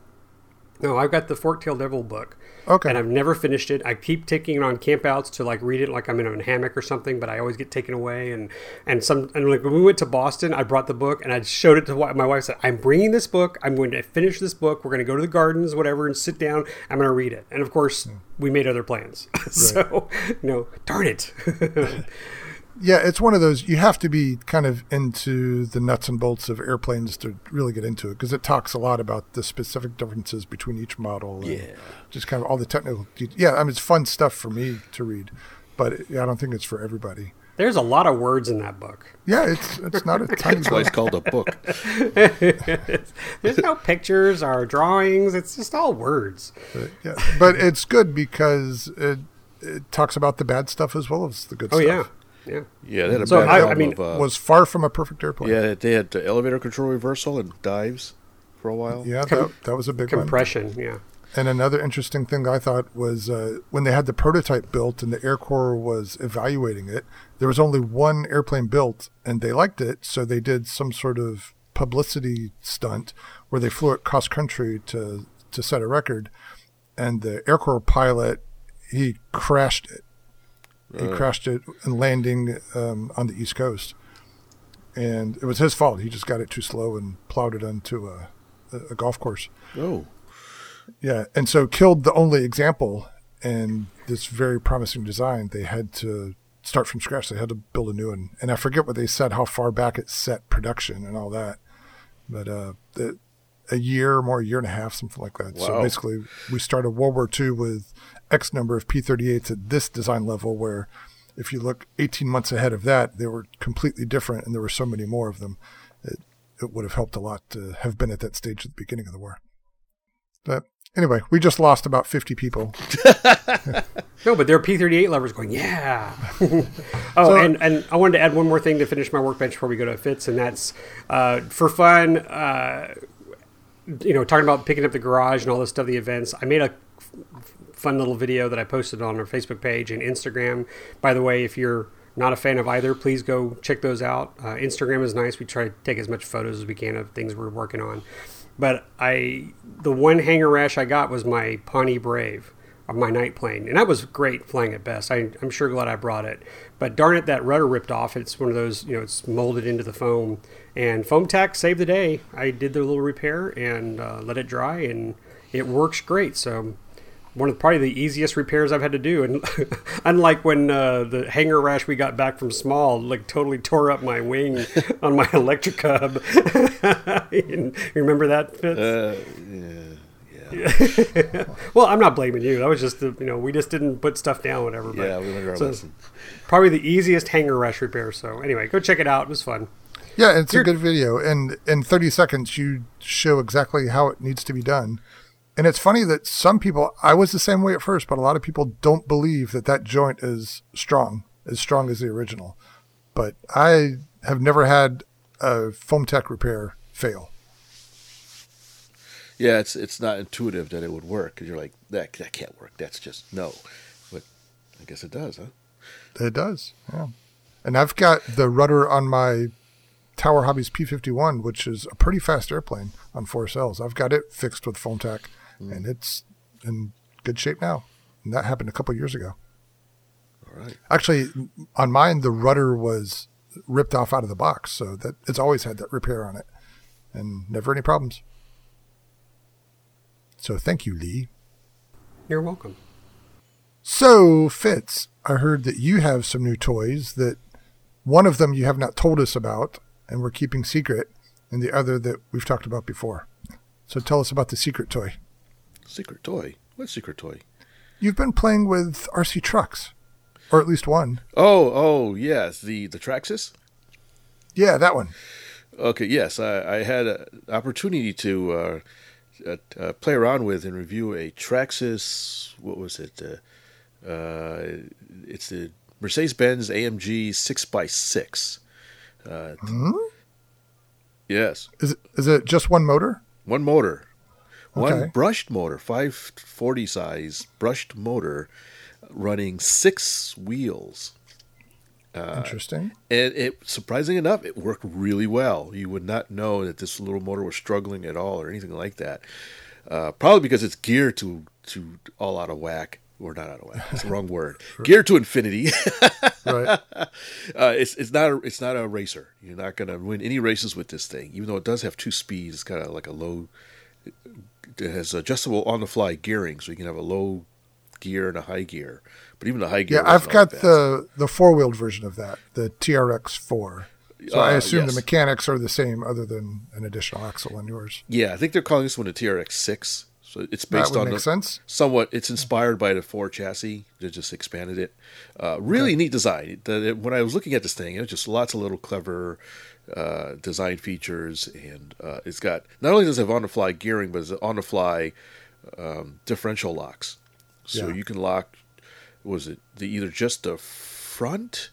No, I've got the Fork-tailed Devil book. Okay, and I've never finished it. I keep taking it on campouts to like read it, like I'm in a hammock or something. But I always get taken away. And and some and like when we went to Boston, I brought the book and I showed it to my wife. Said, "I'm bringing this book. I'm going to finish this book. We're going to go to the gardens, whatever, and sit down. I'm going to read it." And of course, yeah. we made other plans. Right. So you know, darn it. Yeah, it's one of those. You have to be kind of into the nuts and bolts of airplanes to really get into it because it talks a lot about the specific differences between each model. And yeah. Just kind of all the technical. Yeah, I mean, it's fun stuff for me to read, but it, I don't think it's for everybody. There's a lot of words in that book. Yeah, it's it's not a tiny book. That's why it's called a book. There's no pictures or drawings. It's just all words. But, yeah, but it's good because it, it talks about the bad stuff as well as the good oh, stuff. Oh, yeah. Yeah, yeah. They had a so bad I, I mean, of, uh, was far from a perfect airplane. Yeah, they had the elevator control reversal and dives for a while. Yeah, that, that was a big compression. One. Yeah. And another interesting thing I thought was uh, when they had the prototype built and the Air Corps was evaluating it, there was only one airplane built, and they liked it, so they did some sort of publicity stunt where they flew it cross country to to set a record, and the Air Corps pilot he crashed it. He crashed it and landing um, on the East Coast. and it was his fault. He just got it too slow and plowed it into a, a golf course. Oh. Yeah, and so killed the only example and this very promising design. They had to start from scratch. They had to build a new one. And I forget what they said, how far back it set production and all that. But uh, it, a year, more a year and a half, something like that. Wow. So basically we started World War Two with X number of P thirty-eights at this design level, where if you look eighteen months ahead of that, they were completely different and there were so many more of them. It, it would have helped a lot to have been at that stage at the beginning of the war. But anyway, we just lost about fifty people. No, but there are P thirty-eight lovers going, yeah. oh, so, and, and I wanted to add one more thing to finish my workbench before we go to Fitz, and that's uh, for fun, uh, you know, talking about picking up the garage and all this stuff, the events. I made a f- fun little video that I posted on our Facebook page and Instagram. By the way, if you're not a fan of either, please go check those out. Uh, Instagram is nice. We try to take as much photos as we can of things we're working on. But I, the one hanger rash I got was my Pawnee Brave of my night plane. And that was great flying at best. I, I'm sure glad I brought it. But darn it, that rudder ripped off. It's one of those, you know, it's molded into the foam. And FoamTac saved the day. I did the little repair and uh, let it dry, and it works great. So one of the, probably the easiest repairs I've had to do. And unlike when uh, the hanger rash we got back from Small, like, totally tore up my wing on my electric cub. Remember that, Fitz? Uh, yeah. yeah. yeah. Well, I'm not blaming you. That was just, the, you know, we just didn't put stuff down, whatever. But, yeah, we learned our so lesson. Probably the easiest hanger rash repair. So anyway, go check it out. It was fun. Yeah, it's You're, a good video. And in thirty seconds, you show exactly how it needs to be done. And it's funny that some people, I was the same way at first, but a lot of people don't believe that that joint is strong, as strong as the original. But I have never had a FoamTac repair fail. Yeah, it's it's not intuitive that it would work. Cause you're like, that that can't work. That's just no. But I guess it does, huh? It does, yeah. And I've got the rudder on my Tower Hobbies P fifty-one, which is a pretty fast airplane on four cells. I've got it fixed with FoamTac. And it's in good shape now. And that happened a couple of years ago. All right. Actually, on mine, the rudder was ripped off out of the box. So that it's always had that repair on it and never any problems. So thank you, Lee. You're welcome. So, Fitz, I heard that you have some new toys that one of them you have not told us about and we're keeping secret, and the other that we've talked about before. So tell us about the secret toy. Secret toy? What secret toy? You've been playing with R C trucks, or at least one. Oh, oh, yes. The the Traxxas? Yeah, that one. Okay, yes. I, I had an opportunity to uh, uh, uh, play around with and review a Traxxas. What was it? Uh, uh, it's the Mercedes-Benz A M G six by six. Uh, mm-hmm. Yes. Is it, is it just one motor? One motor. One okay. brushed motor, five forty size brushed motor, running six wheels. Uh, Interesting. And it, surprising enough, it worked really well. You would not know that this little motor was struggling at all or anything like that. Uh, probably because it's geared to, to all out of whack. Or not out of whack. It's the wrong word. Geared to infinity. Right. Uh, it's it's not a, it's not a racer. You're not going to win any races with this thing. Even though it does have two speeds, it's kind of like a low... It has adjustable on-the-fly gearing, so you can have a low gear and a high gear. But even the high gear... Yeah, I've got the, the four-wheeled version of that, the T R X four. So uh, I assume yes. The mechanics are the same other than an additional axle on yours. Yeah, I think they're calling this one a T R X six. So it's based that would on... That makes sense. Somewhat, it's inspired by the four chassis. They just expanded it. Uh, really okay. neat design. The, when I was looking at this thing, it was just lots of little clever... Uh, design features, and uh, it's got, not only does it have on-the-fly gearing, but it's on-the-fly um, differential locks. So yeah. You can lock, was it the either just the front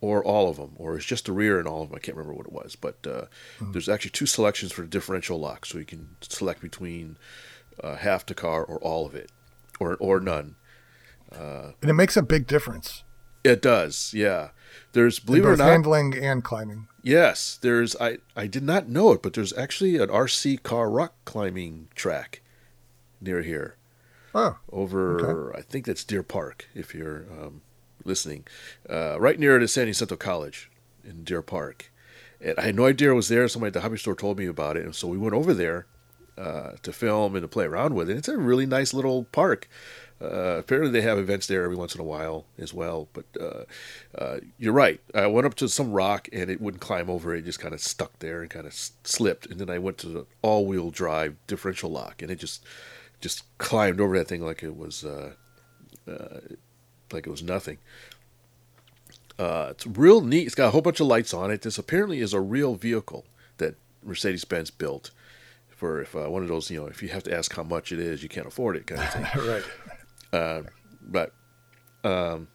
or all of them, or it's just the rear and all of them. I can't remember what it was, but uh, mm-hmm. There's actually two selections for the differential lock, so you can select between uh, half the car or all of it, or or none. Uh, and it makes a big difference. It does, yeah. There's, believe it or not, handling and climbing. Yes, there's. I, I did not know it, but there's actually an R C car rock climbing track near here. Oh, over. Okay. I think that's Deer Park. If you're um, listening, uh, right near the San Jacinto College in Deer Park, And I had no idea it was there. Somebody at the hobby store told me about it. And so we went over there uh, to film and to play around with it. It's a really nice little park. Uh, apparently they have events there every once in a while as well. But uh, uh, you're right. I went up to some rock and it wouldn't climb over. It just kind of stuck there and kind of slipped. And then I went to the all-wheel drive differential lock. And it just just climbed over that thing like it was, uh, uh, like it was nothing. Uh, it's real neat. It's got a whole bunch of lights on it. This apparently is a real vehicle that Mercedes-Benz built for if uh, one of those, you know, if you have to ask how much it is, you can't afford it kind of thing. Right. Uh, but um,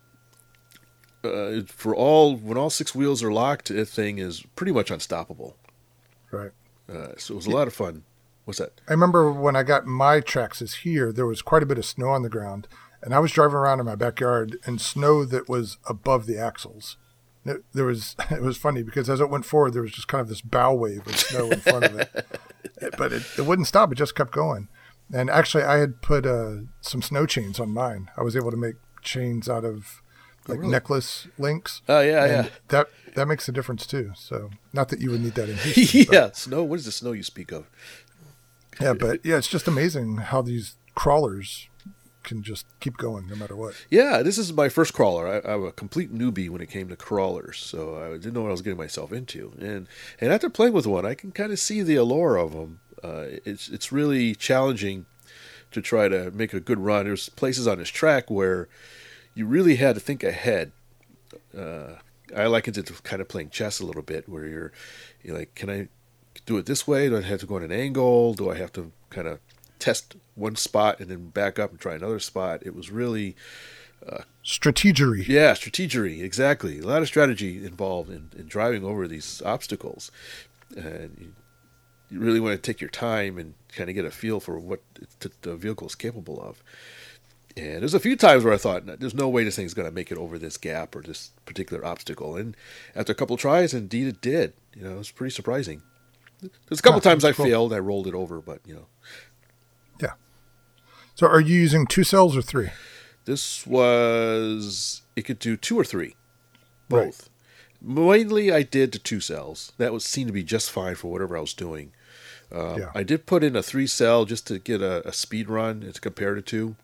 uh, for all, when all six wheels are locked, that thing is pretty much unstoppable. Right. Uh, so it was a lot of fun. What's that? I remember when I got my Traxxas here, there was quite a bit of snow on the ground. And I was driving around in my backyard in snow that was above the axles. It, there was, it was funny because as it went forward, there was just kind of this bow wave of snow in front of it. Yeah. But it, it wouldn't stop. It just kept going. And actually, I had put uh, some snow chains on mine. I was able to make chains out of like oh, really? necklace links. Oh, yeah, and yeah. That that makes a difference, too. So not that you would need that in Houston. Yeah, but. Snow. What is the snow you speak of? Yeah, but yeah, it's just amazing how these crawlers can just keep going no matter what. Yeah, this is my first crawler. I, I'm a complete newbie when it came to crawlers, so I didn't know what I was getting myself into. And and after playing with one, I can kind of see the allure of them. Uh, it's it's really challenging to try to make a good run. There's places on this track where you really had to think ahead. Uh, I likened it to kind of playing chess a little bit, where you're, you're like, can I do it this way? Do I have to go at an angle? Do I have to kind of test one spot and then back up and try another spot? It was really uh, strategery. Yeah, strategery, exactly. A lot of strategy involved in, in driving over these obstacles, and you, you really want to take your time and kind of get a feel for what t- the vehicle is capable of. And there's a few times where I thought, there's no way this thing's going to make it over this gap or this particular obstacle. And after a couple of tries, indeed it did. You know, it was pretty surprising. There's a couple times I cool. failed, I rolled it over, but you know. Yeah. So are you using two cells or three? This was, it could do two or three, both. Right. Mainly I did the two cells. That was seemed to be just fine for whatever I was doing. Um, yeah. I did put in a three cell just to get a, a speed run and to compare the two.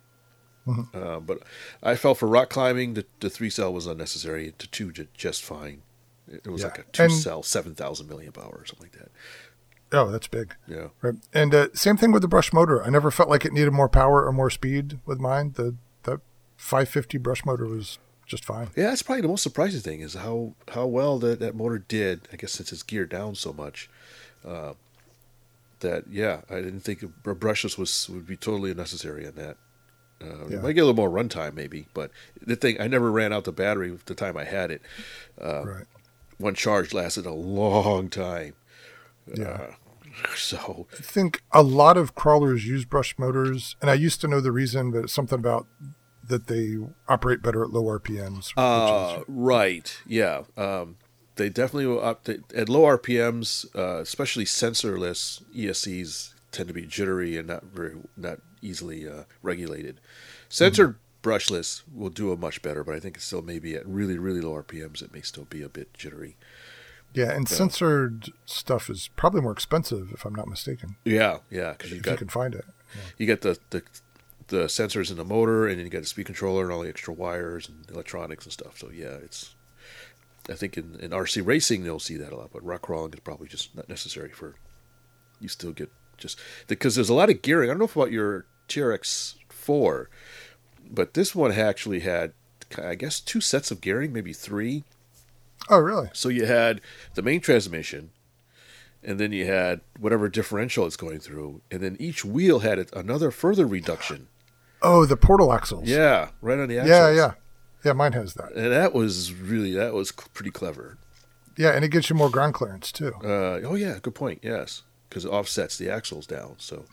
Mm-hmm. Uh, but I felt for rock climbing, the, the three cell was unnecessary. The two did just fine. It was yeah. like a two and, cell, seven thousand milliamp-hour or something like that. Oh, that's big. Yeah. Right. And uh, same thing with the brush motor. I never felt like it needed more power or more speed with mine. The that five fifty brush motor was just fine. Yeah, that's probably the most surprising thing is how, how well that, that motor did, I guess since it's geared down so much, uh, that, yeah, I didn't think a brushless was, would be totally unnecessary on that. Uh, yeah. Might get a little more runtime maybe, but the thing, I never ran out the battery with the time I had it. Uh, right. One charge lasted a long time. Yeah. Uh, so I think a lot of crawlers use brush motors, and I used to know the reason, but it's something about that they operate better at low R P Ms. Uh, right. Yeah. Um, they definitely will up to, at low R P Ms, uh, especially sensorless E S Cs tend to be jittery and not very, not easily uh, regulated. Censored mm-hmm. brushless will do a much better, but I think it's still maybe at really, really low R P Ms, it may still be a bit jittery. Yeah, and so. Censored stuff is probably more expensive, if I'm not mistaken. Yeah, yeah. Cause you if got, you can find it. Yeah. You get the, the the sensors in the motor, and then you got the speed controller and all the extra wires and electronics and stuff. So, yeah, it's. I think in, in R C racing, they'll see that a lot, but rock crawling is probably just not necessary for. You still get just. Because there's a lot of gearing. I don't know about your T R X four. But this one actually had, I guess, two sets of gearing, maybe three. Oh, really? So you had the main transmission, and then you had whatever differential it's going through, and then each wheel had another further reduction. Oh, the portal axles. Yeah, right on the axles. Yeah, yeah. Yeah, mine has that. And that was really, that was pretty clever. Yeah, and it gives you more ground clearance, too. Uh, oh, yeah, good point, yes, because it offsets the axles down. So,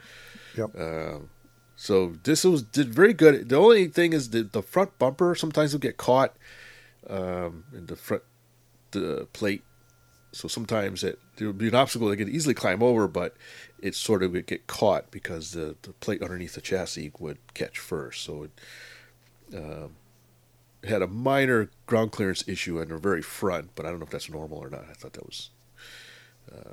yep. Um, So this was did very good. The only thing is that the front bumper sometimes will get caught um, in the front the plate. So sometimes it there would be an obstacle they could easily climb over, but it sort of would get caught because the, the plate underneath the chassis would catch first. So it um, had a minor ground clearance issue in the very front, but I don't know if that's normal or not. I thought that was Uh,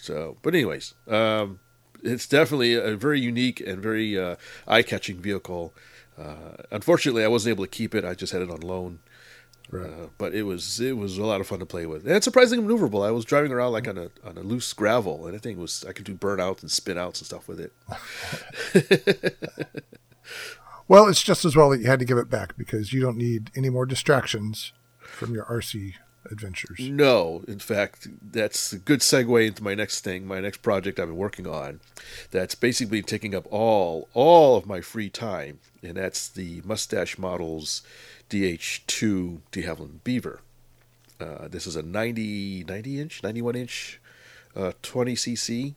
so, but anyways, um, it's definitely a very unique and very uh, eye-catching vehicle. Uh, unfortunately, I wasn't able to keep it. I just had it on loan. Right. Uh, but it was it was a lot of fun to play with, and surprisingly maneuverable. I was driving around like on a on a loose gravel, and I think it was I could do burnouts and spin outs and stuff with it. Well, it's just as well that you had to give it back, because you don't need any more distractions from your R C adventures. No, in fact, that's a good segue into my next thing, my next project I've been working on. That's basically taking up all all of my free time, and that's the Mustache Models D H two de Havilland Beaver. Uh, this is a ninety, ninety inch, ninety-one inch, uh, twenty cc.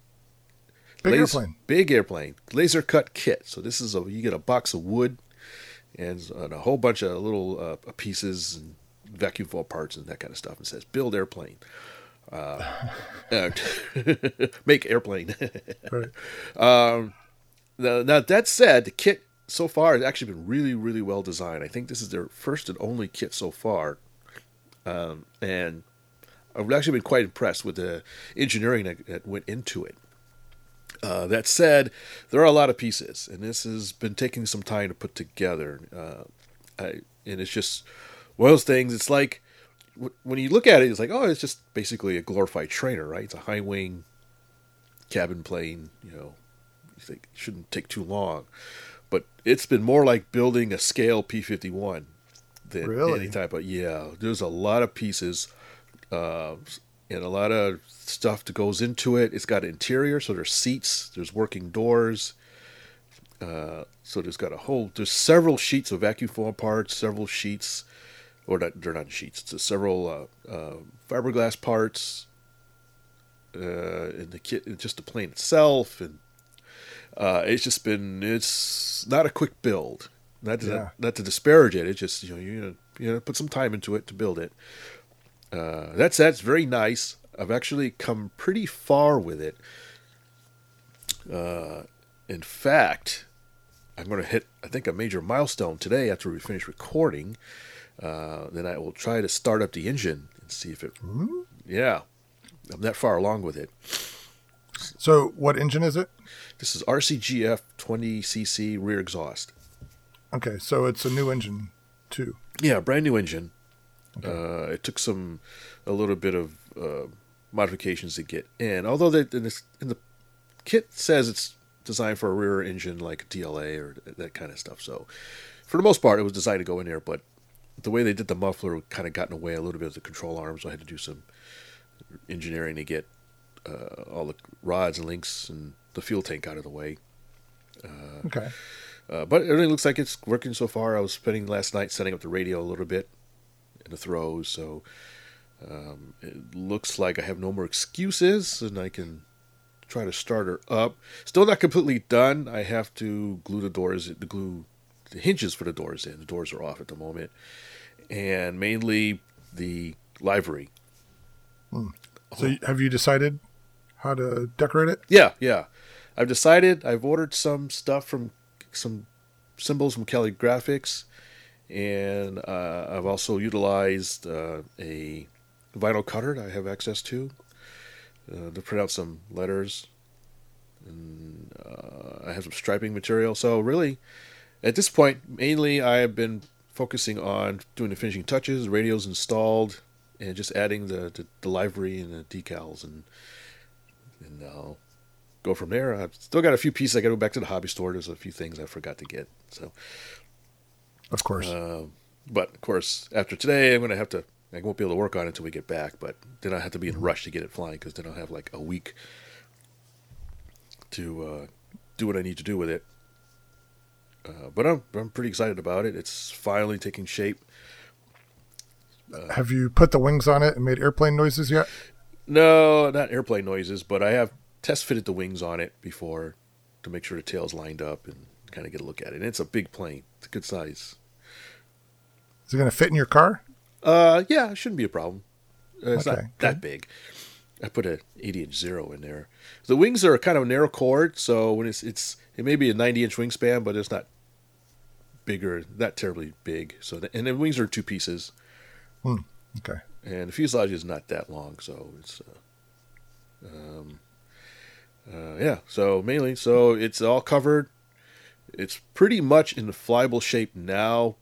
Big laser, airplane. Big airplane. Laser cut kit. So this is a, you get a box of wood and, and a whole bunch of little uh, pieces and vacuum foil parts and that kind of stuff. And it says, build airplane. Uh, uh, make airplane. Right. Um, now, now, that said, the kit so far it's actually been really, really well designed. I think this is their first and only kit so far. Um, and I've actually been quite impressed with the engineering that, that went into it. Uh, that said, there are a lot of pieces, and this has been taking some time to put together. Uh, I, and it's just one of those things. It's like, w- when you look at it, it's like, oh, it's just basically a glorified trainer, right? It's a high wing cabin plane, you know, you think it shouldn't take too long. But it's been more like building a scale P fifty-one than really? Any type of, yeah. There's a lot of pieces uh, and a lot of stuff that goes into it. It's got interior, so there's seats, there's working doors. Uh, so there's got a whole, there's several sheets of vacuum foam parts, several sheets, or not, they're not sheets, it's several uh, uh, fiberglass parts uh, in the kit, just the plane itself, and Uh, it's just been, it's not a quick build, not to, yeah. not to disparage it. It's just, you know, you know, you know, put some time into it to build it. Uh, that's, that's very nice. I've actually come pretty far with it. Uh, in fact, I'm going to hit, I think, a major milestone today after we finish recording. Uh, then I will try to start up the engine and see if it, mm-hmm. yeah, I'm that far along with it. So what engine is it? This is R C G F twenty cc rear exhaust. Okay, so it's a new engine too. Yeah, brand new engine. Okay. Uh, it took some, a little bit of uh, modifications to get in. Although they, in, this, in the kit says it's designed for a rear engine like a D L A or that kind of stuff. So for the most part, it was designed to go in there. But the way they did the muffler kind of got in the way a little bit of the control arm. So I had to do some engineering to get Uh, all the rods and links and the fuel tank out of the way. Uh, okay. Uh, but everything looks like it's working so far. I was spending last night setting up the radio a little bit in the throws, so um, it looks like I have no more excuses, and I can try to start her up. Still not completely done. I have to glue the doors, the glue the hinges for the doors in. The doors are off at the moment, and mainly the livery. Mm. So have you decided how to decorate it? Yeah, yeah. I've decided. I've ordered some stuff from some symbols from Kelly Graphics, and uh, I've also utilized uh, a vinyl cutter that I have access to uh, to print out some letters. And uh, I have some striping material. So really, at this point, mainly I have been focusing on doing the finishing touches, radios installed, and just adding the, the, the livery and the decals, and and I'll go from there. I've still got a few pieces. I got to go back to the hobby store. There's a few things I forgot to get. So, of course. Uh, but, of course, after today, I'm going to have to, I won't be able to work on it until we get back, but then I'll have to be in a rush to get it flying, because then I'll have like a week to uh, do what I need to do with it. Uh, but I'm I'm pretty excited about it. It's finally taking shape. Uh, have you put the wings on it and made airplane noises yet? No, not airplane noises, but I have test fitted the wings on it before to make sure the tail's lined up and kind of get a look at it. And it's a big plane. It's a good size. Is it going to fit in your car? Uh, yeah, it shouldn't be a problem. Uh, it's okay, not that good. Big. I put an eighty inch zero in there. The wings are kind of narrow chord, so when it's it's it may be a ninety inch wingspan, but it's not bigger, not terribly big. So the, and the wings are two pieces. Hmm. Okay. And the fuselage is not that long, so it's, uh, um, uh, yeah, so mainly, so it's all covered. It's pretty much in the flyable shape now.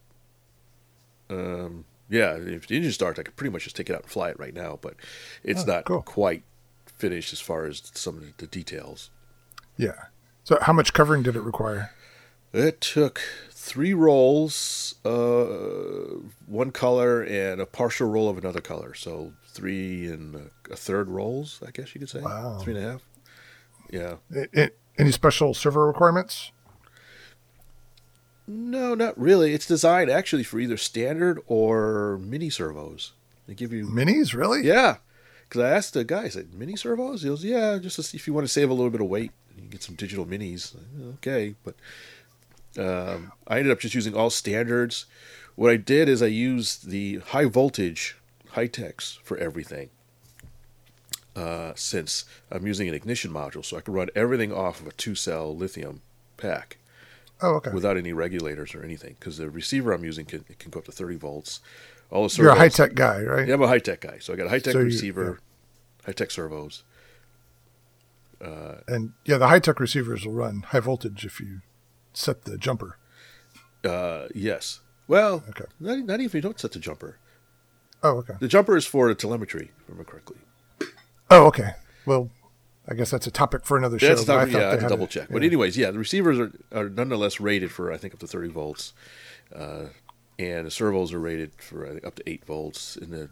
Um, yeah, if the engine starts, I could pretty much just take it out and fly it right now, but it's oh, not cool. quite finished as far as some of the details. Yeah. So how much covering did it require? It took three rolls, uh, one color and a partial roll of another color. So three and a third rolls, I guess you could say. Wow. Three and a half. Yeah. It, it, any special servo requirements? No, not really. It's designed actually for either standard or mini servos. They give you minis, really? Yeah. Because I asked the guy, I said, mini servos? He goes, yeah, just to see if you want to save a little bit of weight. You can get some digital minis. Okay. But um, I ended up just using all standards. What I did is I used the high voltage High Techs for everything. Uh, since I'm using an ignition module, so I can run everything off of a two-cell lithium pack. Oh, okay. Without any regulators or anything, because the receiver I'm using can it can go up to thirty volts. All the servos, you're a high tech guy, right? Yeah, I'm a high tech guy, so I got a high tech so receiver, yeah. high tech servos, uh, and yeah, the high tech receivers will run high voltage if you set the jumper. Uh, yes. Well, okay. Not, not even if you don't set the jumper. Oh, okay. The jumper is for the telemetry, if I remember correctly. Oh, okay. Well. I guess that's a topic for another show. That's topic, I yeah, I have to double check. It, but yeah. anyways, yeah, the receivers are, are nonetheless rated for, I think, up to thirty volts. Uh, and the servos are rated for, I think, up to eight volts. And the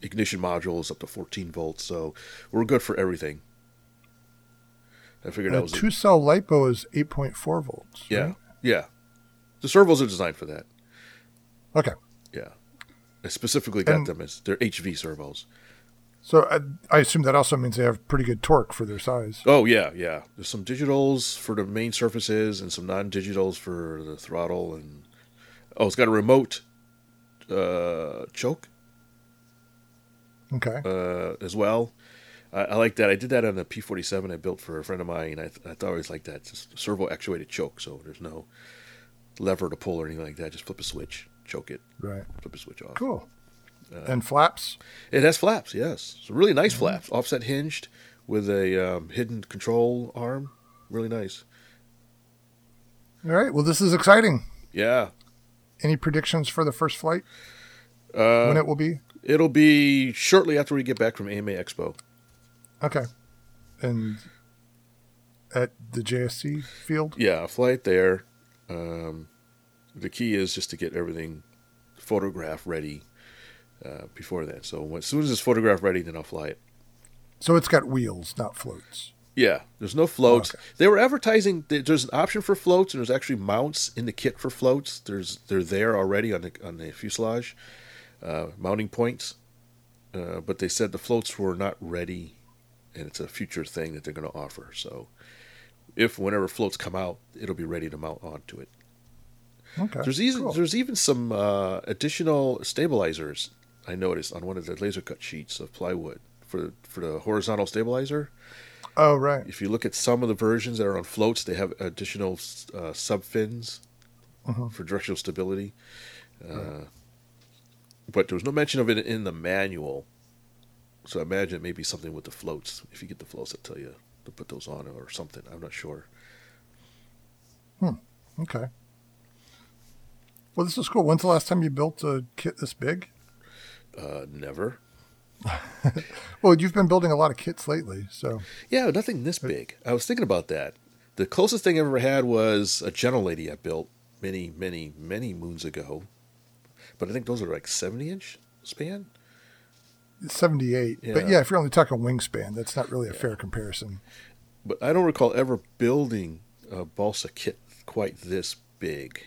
ignition module is up to fourteen volts. So we're good for everything. I figured uh, that was... two-cell LiPo is eight point four volts. Yeah, right? Yeah. The servos are designed for that. Okay. Yeah. I specifically got and, them as... They're H V servos. So I, I assume that also means they have pretty good torque for their size. Oh, yeah, yeah. There's some digitals for the main surfaces and some non-digitals for the throttle. And oh, it's got a remote uh, choke okay, uh, as well. I, I like that. I did that on the P forty-seven I built for a friend of mine. And I, th- I always liked that. It's just a servo-actuated choke, so there's no lever to pull or anything like that. Just flip a switch, choke it, right? Flip a switch off. Cool. Uh, and flaps? It has flaps, yes. So really nice mm-hmm. flaps. Offset hinged with a um, hidden control arm. Really nice. All right. Well, this is exciting. Yeah. Any predictions for the first flight? Uh, when it will be? It'll be shortly after we get back from A M A Expo. Okay. And at the J S C field? Yeah, a flight there. Um, the key is just to get everything photograph ready. Uh, before that. So as soon as it's photograph ready, then I'll fly it. So it's got wheels, not floats. Yeah, there's no floats. Oh, okay. They were advertising that there's an option for floats, and there's actually mounts in the kit for floats. There's they're there already on the on the fuselage, uh, mounting points. Uh, but they said the floats were not ready, and it's a future thing that they're going to offer. So if whenever floats come out, it'll be ready to mount onto it. Okay. There's even cool. there's even some uh, additional stabilizers. I noticed on one of the laser cut sheets of plywood for for the horizontal stabilizer. Oh, right. If you look at some of the versions that are on floats, they have additional uh, sub fins uh-huh. for directional stability. Uh, right. But there was no mention of it in the manual. So I imagine it may be something with the floats. If you get the floats, they'll tell you to put those on or something. I'm not sure. Hmm. Okay. Well, this is cool. When's the last time you built a kit this big? Uh, never. Well, you've been building a lot of kits lately, so. Yeah, nothing this big. I was thinking about that. The closest thing I ever had was a gentle lady I built many, many, many moons ago. But I think those are like seventy inch span? seventy-eight. Yeah. But yeah, if you're only talking wingspan, that's not really a yeah. fair comparison. But I don't recall ever building a balsa kit quite this big.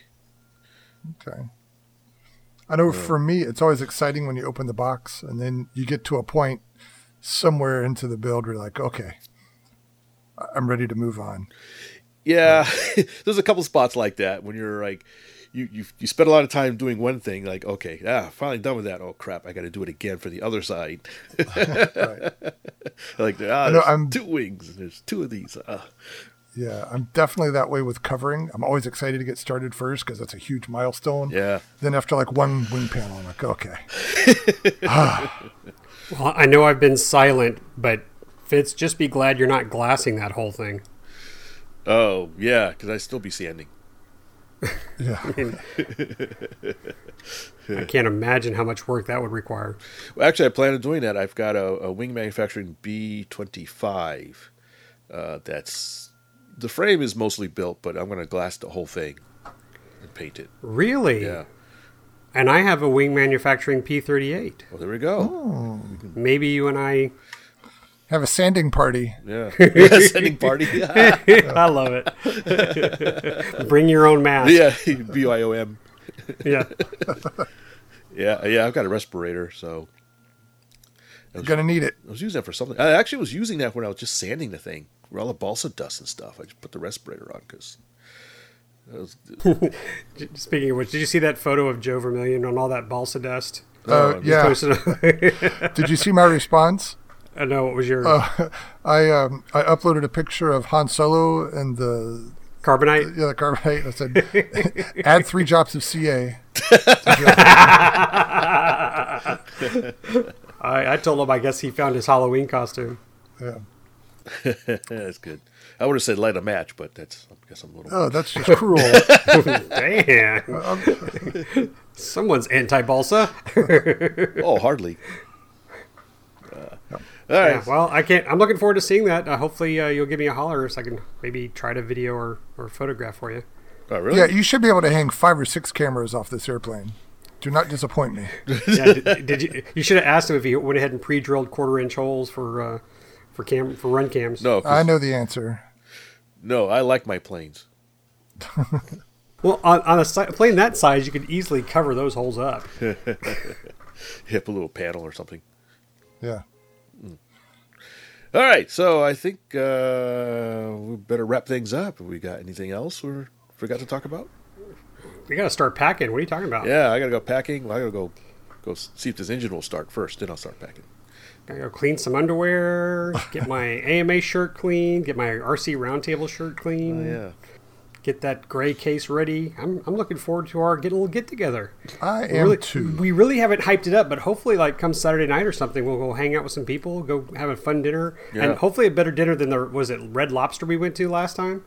Okay. I know yeah. for me, it's always exciting when you open the box and then you get to a point somewhere into the build where you're like, okay, I'm ready to move on. Yeah, yeah. There's a couple spots like that when you're like, you, you you spend a lot of time doing one thing, like, okay, ah, finally done with that. Oh, crap, I got to do it again for the other side. Right. Like, ah, there's no, I'm, two wings, and there's two of these. Ah. Yeah, I'm definitely that way with covering. I'm always excited to get started first because that's a huge milestone. Yeah. Then after like one wing panel, I'm like, okay. Well, I know I've been silent, but Fitz, just be glad you're not glassing that whole thing. Oh, yeah, because I'd still be sanding. Yeah. I mean, I can't imagine how much work that would require. Well, actually, I plan on doing that. I've got a, a wing manufacturing B twenty-five. Uh, that's the frame is mostly built, but I'm going to glass the whole thing and paint it. Really? Yeah. And I have a wing manufacturing P thirty-eight. Well, there we go. Oh. Maybe you and I have a sanding party. Yeah. Yeah, sanding party. I love it. Bring your own mask. Yeah, B Y O M. Yeah. yeah, yeah, I've got a respirator, so. You're going to need it. I was using that for something. I actually was using that when I was just sanding the thing. With all the balsa dust and stuff. I just put the respirator on because. Was... Speaking of which, did you see that photo of Joe Vermillion on all that balsa dust? Oh, uh, yeah. A... Did you see my response? Uh, no, what was your... Uh, I um, I uploaded a picture of Han Solo and the... Carbonite? The, yeah, the Carbonite. I said, add three drops of C A. I, I told him, I guess he found his Halloween costume. Yeah. That's good. I would have said light a match, but that's... I guess I'm a little... Oh, that's just cruel. Damn. Someone's anti-balsa. Oh, hardly. Uh, no. All right. Yeah, well, I can't. I'm looking forward to seeing that. Uh, hopefully, uh, you'll give me a holler so I can maybe try to video or, or photograph for you. Oh, really? Yeah, you should be able to hang five or six cameras off this airplane. Do not disappoint me. Yeah, did, did you? You should have asked him if he went ahead and pre-drilled quarter-inch holes for uh, for cam for run cams. No, I know the answer. No, I like my planes. Well, on, on a si- plane that size, you could easily cover those holes up. Hip a little paddle or something. Yeah. All right, so I think uh, we better wrap things up. Have we got anything else we forgot to talk about? We got to start packing. What are you talking about? Yeah, I got to go packing. Well, I got to go go see if this engine will start first, then I'll start packing. I got to go clean some underwear, get my A M A shirt clean, get my R C Roundtable shirt clean. Oh, yeah. Get that gray case ready. I'm I'm looking forward to our get a little get together. I am really, too. We really haven't hyped it up, but hopefully, like come Saturday night or something, we'll go hang out with some people, go have a fun dinner, yeah. And hopefully a better dinner than the was it Red Lobster we went to last time.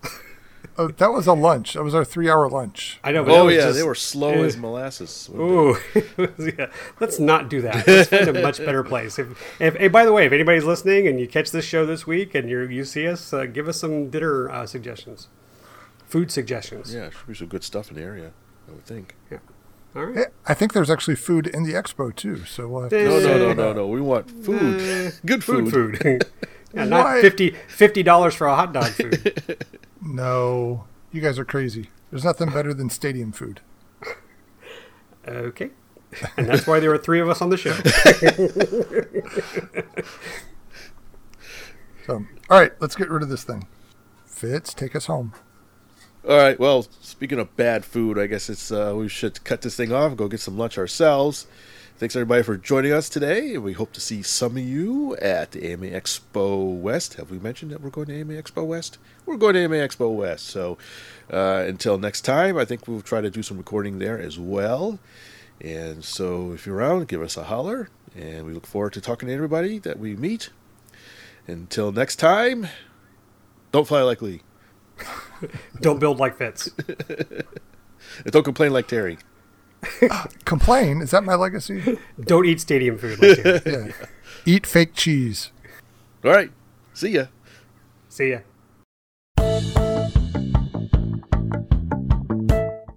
Oh, that was a lunch. That was our three-hour lunch. I know. But oh yeah, just, they were slow uh, as molasses. Ooh, yeah. Let's not do that. Let's find a much better place. If, if hey, by the way, if anybody's listening and you catch this show this week and you you see us, uh, give us some dinner uh, suggestions. Food suggestions. Yeah, should be some good stuff in the area, I would think. Yeah. All right. I think there's actually food in the expo, too. So we'll have to no, no, no, no, no. We want food. Good food. Food, food. Yeah, not fifty dollars fifty dollars for a hot dog food. No. You guys are crazy. There's nothing better than stadium food. Okay. And that's why there were three of us on the show. So, all right, let's get rid of this thing. Fitz, take us home. All right, well, speaking of bad food, I guess it's uh, we should cut this thing off and go get some lunch ourselves. Thanks, everybody, for joining us today. We hope to see some of you at the A M A Expo West. Have we mentioned that we're going to A M A Expo West? We're going to A M A Expo West. So uh, until next time, I think we'll try to do some recording there as well. And so if you're around, give us a holler. And we look forward to talking to everybody that we meet. Until next time, don't fly like Lee. Don't build like Fitz. Don't complain like Terry. Complain? Is that my legacy? Don't eat stadium food like Terry. Yeah. Yeah. Eat fake cheese. All right. See ya. See ya.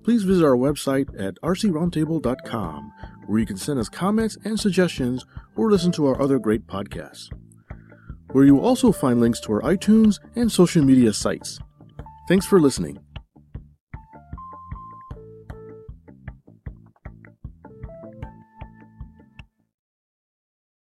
Please visit our website at r c roundtable dot com, where you can send us comments and suggestions or listen to our other great podcasts, where you will also find links to our iTunes and social media sites. Thanks for listening.